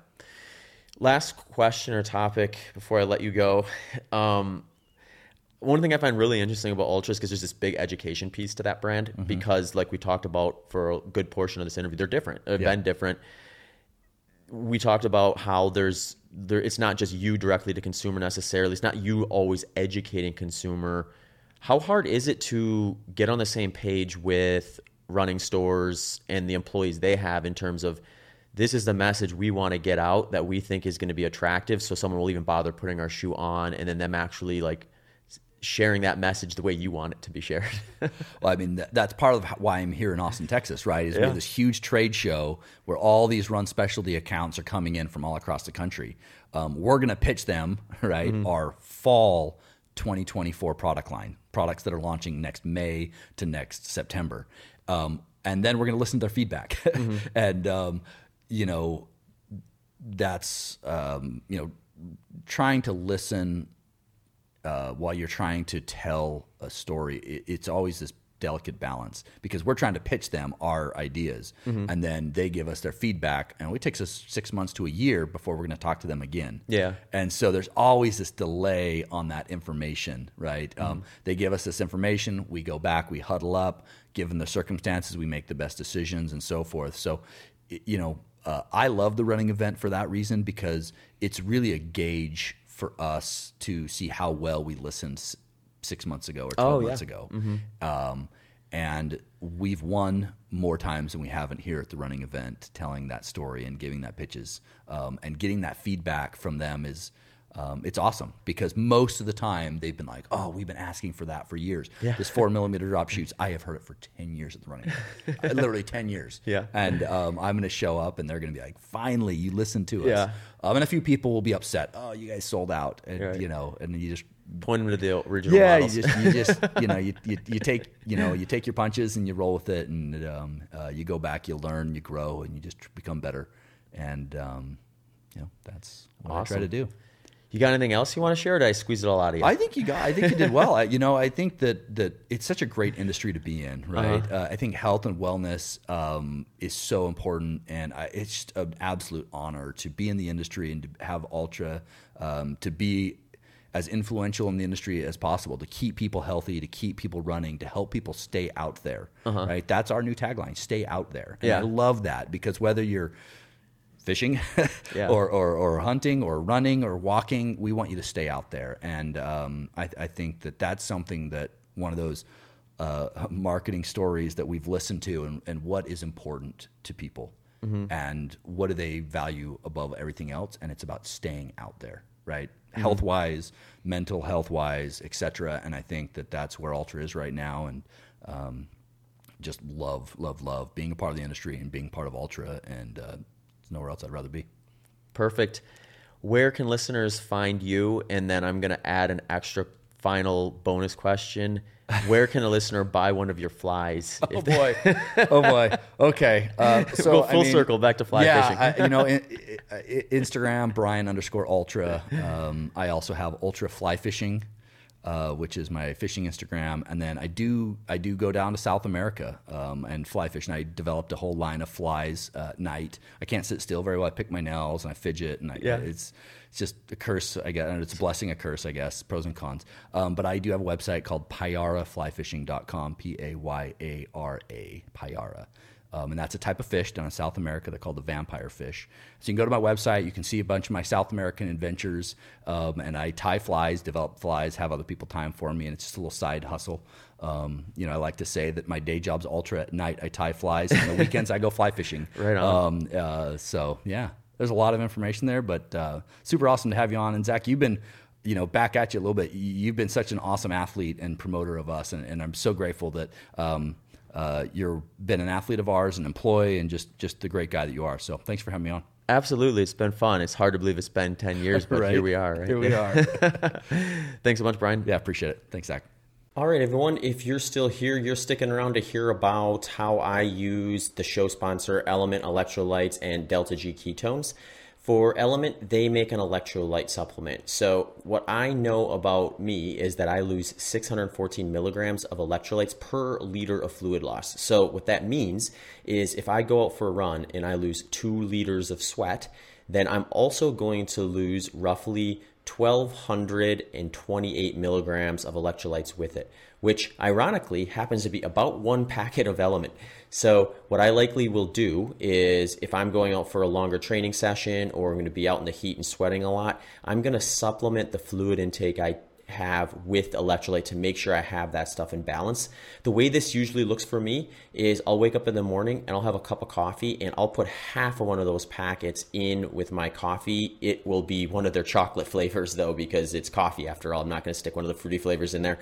Last question or topic before I let you go. Um, one thing I find really interesting about Ultra is because there's this big education piece to that brand, mm-hmm. because like we talked about for a good portion of this interview, they're different, they've yeah. been different. We talked about how there's there. It's not just you directly to consumer necessarily. It's not you always educating consumer. How hard is it to get on the same page with running stores and the employees they have in terms of, this is the message we want to get out that we think is going to be attractive, so someone will even bother putting our shoe on, and then them actually like sharing that message the way you want it to be shared? Well, I mean, that, that's part of why I'm here in Austin, Texas, right? Is yeah. we have this huge trade show where all these run specialty accounts are coming in from all across the country. Um, we're going to pitch them, right, mm-hmm. our fall twenty twenty-four product line, products that are launching next May to next September. Um, and then we're going to listen to their feedback. Mm-hmm. and, um, you know, that's, um, you know, trying to listen uh, while you're trying to tell a story. It, it's always this delicate balance, because we're trying to pitch them our ideas, mm-hmm. and then they give us their feedback, and it takes us six months to a year before we're going to talk to them again. Yeah. And so there's always this delay on that information, right? Mm-hmm. Um, they give us this information, we go back, we huddle up, given the circumstances, we make the best decisions and so forth. So, you know, Uh, I love the running event for that reason, because it's really a gauge for us to see how well we listened s- six months ago or twelve oh, yeah. months ago. Mm-hmm. Um, and we've won more times than we haven't here at the running event, telling that story and giving that pitches. Um, and getting that feedback from them is, um, it's awesome, because most of the time they've been like, oh, we've been asking for that for years. Yeah. This four millimeter drop shoots, I have heard it for ten years at the running. Literally ten years. Yeah. And um, I'm going to show up and they're going to be like, finally, you listen to yeah. us. Um, and a few people will be upset. Oh, you guys sold out. And, right. you know, and you just point them to the original yeah, models. Yeah, you just, you, just you, know, you, you, you take, you know, you take your punches and you roll with it, and um, uh, you go back, you learn, you grow, and you just become better. And, um, you know, that's what awesome. I try to do. You got anything else you want to share, or did I squeeze it all out of you? I think you got. I think you did well. I, you know, I think that, that it's such a great industry to be in, right? Uh-huh. Uh, I think health and wellness um, is so important, and I, it's just an absolute honor to be in the industry and to have Ultra, um, to be as influential in the industry as possible, to keep people healthy, to keep people running, to help people stay out there, uh-huh. right? That's our new tagline, stay out there. And yeah. I love that, because whether you're fishing yeah. or, or, or hunting or running or walking, we want you to stay out there. And um, I, I think that that's something that one of those uh, marketing stories that we've listened to, and, and what is important to people, mm-hmm. and what do they value above everything else. And it's about staying out there, right? Mm-hmm. Health-wise, mental health-wise, et cetera. And I think that that's where Ultra is right now. And um, just love, love, love being a part of the industry and being part of Ultra, and uh, nowhere else I'd rather be. Perfect. Where can listeners find you? And then I'm going to add an extra final bonus question. Where can a listener buy one of your flies? Oh boy. oh boy. Okay. Uh, so Go full I mean, circle back to fly yeah, fishing. I, you know, in, in, Instagram, Brian underscore Ultra. Um, I also have Ultra Fly Fishing, uh, which is my fishing Instagram. And then I do, I do go down to South America, um, and fly fish. And I developed a whole line of flies, uh, night. I can't sit still very well. I pick my nails and I fidget, and I, yeah. it's, it's just a curse, I guess. And it's a blessing, a curse, I guess, pros and cons. Um, but I do have a website called payara fly fishing dot com, P A Y A R A, Payara. Um, and that's a type of fish down in South America. They're called the vampire fish. So you can go to my website. You can see a bunch of my South American adventures. Um, and I tie flies, develop flies, have other people tie them for me. And it's just a little side hustle. Um, you know, I like to say that my day job's Ultra. At night, I tie flies. And on the weekends, I go fly fishing. Right on. Um, uh, so, yeah, there's a lot of information there. But uh, super awesome to have you on. And, Zach, you've been, you know, back at you a little bit. You've been such an awesome athlete and promoter of us. And, and I'm so grateful that um, – uh, you've been an athlete of ours, an employee, and just just the great guy that you are. So thanks for having me on. Absolutely. It's been fun. It's hard to believe it's been ten years, but right. here we are. Right? Here we are. Thanks so much, Brian. Yeah, appreciate it. Thanks, Zach. All right, everyone, if you're still here, you're sticking around to hear about how I use the show sponsor, Element Electrolytes and Delta G Ketones. For Element, they make an electrolyte supplement. So what I know about me is that I lose six hundred fourteen milligrams of electrolytes per liter of fluid loss. So what that means is if I go out for a run and I lose two liters of sweat, then I'm also going to lose roughly one thousand two hundred twenty-eight milligrams of electrolytes with it, which ironically happens to be about one packet of Element. So what I likely will do is if I'm going out for a longer training session or I'm going to be out in the heat and sweating a lot, I'm going to supplement the fluid intake I have with electrolyte to make sure I have that stuff in balance. The way this usually looks for me is I'll wake up in the morning and I'll have a cup of coffee and I'll put half of one of those packets in with my coffee. It will be one of their chocolate flavors though, because it's coffee after all. I'm not going to stick one of the fruity flavors in there.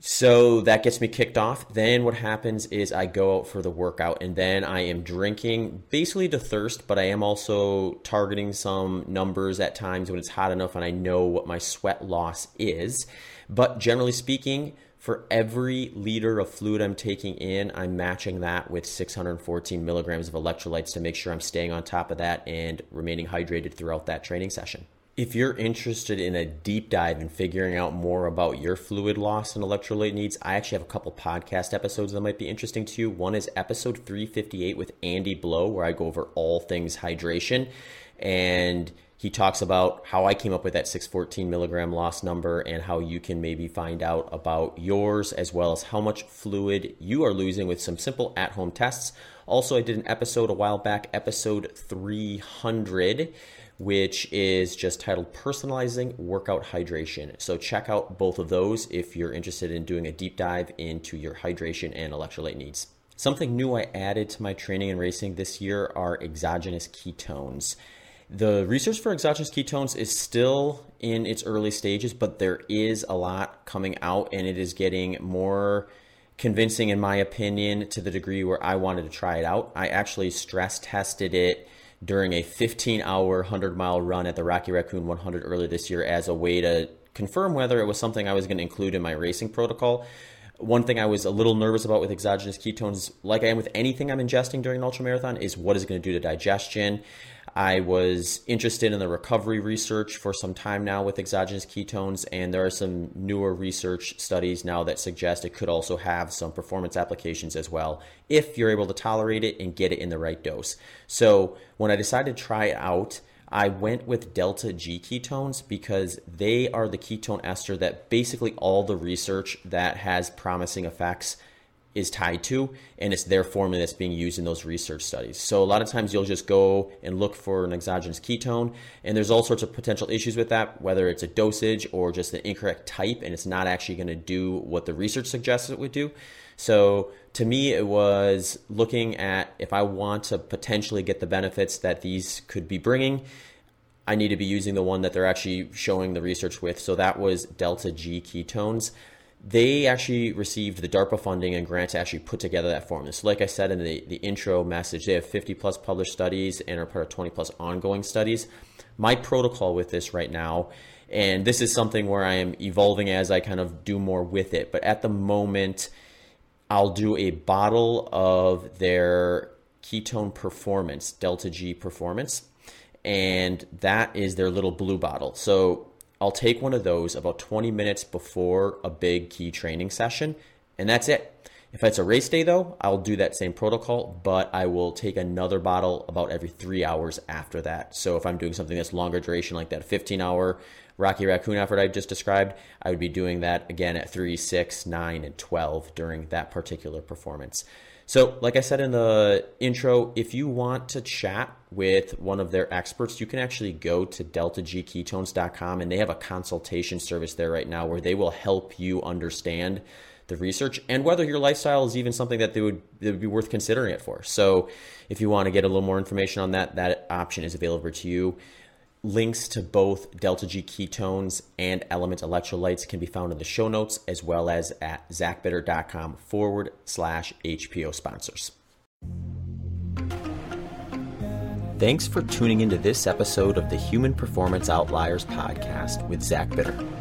So that gets me kicked off. Then what happens is I go out for the workout and then I am drinking basically to thirst, but I am also targeting some numbers at times when it's hot enough and I know what my sweat loss is. But generally speaking, for every liter of fluid I'm taking in, I'm matching that with six hundred fourteen milligrams of electrolytes to make sure I'm staying on top of that and remaining hydrated throughout that training session. If you're interested in a deep dive and figuring out more about your fluid loss and electrolyte needs, I actually have a couple podcast episodes that might be interesting to you. One is episode three fifty-eight with Andy Blow, where I go over all things hydration. And he talks about how I came up with that six hundred fourteen milligram loss number and how you can maybe find out about yours, as well as how much fluid you are losing with some simple at-home tests. Also, I did an episode a while back, episode three hundred, which is just titled Personalizing Workout Hydration. So check out both of those if you're interested in doing a deep dive into your hydration and electrolyte needs. Something new I added to my training and racing this year are exogenous ketones. The research for exogenous ketones is still in its early stages, but there is a lot coming out and it is getting more convincing, in my opinion, to the degree where I wanted to try it out. I actually stress tested it during a fifteen hour one hundred mile run at the Rocky Raccoon one hundred earlier this year as a way to confirm whether it was something I was going to include in my racing protocol. One thing I was a little nervous about with exogenous ketones, like I am with anything I'm ingesting during an ultramarathon, is what is it going to do to digestion. I was interested in the recovery research for some time now with exogenous ketones, and there are some newer research studies now that suggest it could also have some performance applications as well, if you're able to tolerate it and get it in the right dose. So when I decided to try it out, I went with Delta G ketones because they are the ketone ester that basically all the research that has promising effects is tied to, and it's their formula that's being used in those research studies. So a lot of times you'll just go and look for an exogenous ketone, and there's all sorts of potential issues with that, whether it's a dosage or just the incorrect type, and it's not actually going to do what the research suggests it would do. So to me, it was looking at if I want to potentially get the benefits that these could be bringing, I need to be using the one that they're actually showing the research with. So that was Delta G ketones. They actually received the DARPA funding and grants to actually put together that formula. So like I said in the, the intro message, they have fifty plus published studies and are part of twenty plus ongoing studies. My protocol with this right now, and this is something where I am evolving as I kind of do more with it, but at the moment, I'll do a bottle of their ketone performance, Delta G performance, and that is their little blue bottle. So I'll take one of those about twenty minutes before a big key training session, and that's it. If it's a race day though, I'll do that same protocol, but I will take another bottle about every three hours after that. So if I'm doing something that's longer duration, like that fifteen hour Rocky Raccoon effort I just described, I would be doing that again at three, six, nine, and twelve during that particular performance. So like I said in the intro, if you want to chat with one of their experts, you can actually go to delta g ketones dot com, and they have a consultation service there right now where they will help you understand the research and whether your lifestyle is even something that they would, it would be worth considering it for. So if you want to get a little more information on that, that option is available to you. Links to both Delta G Ketones and Element Electrolytes can be found in the show notes, as well as at zachbitter.com forward slash HPO sponsors. Thanks for tuning into this episode of the Human Performance Outliers podcast with Zach Bitter.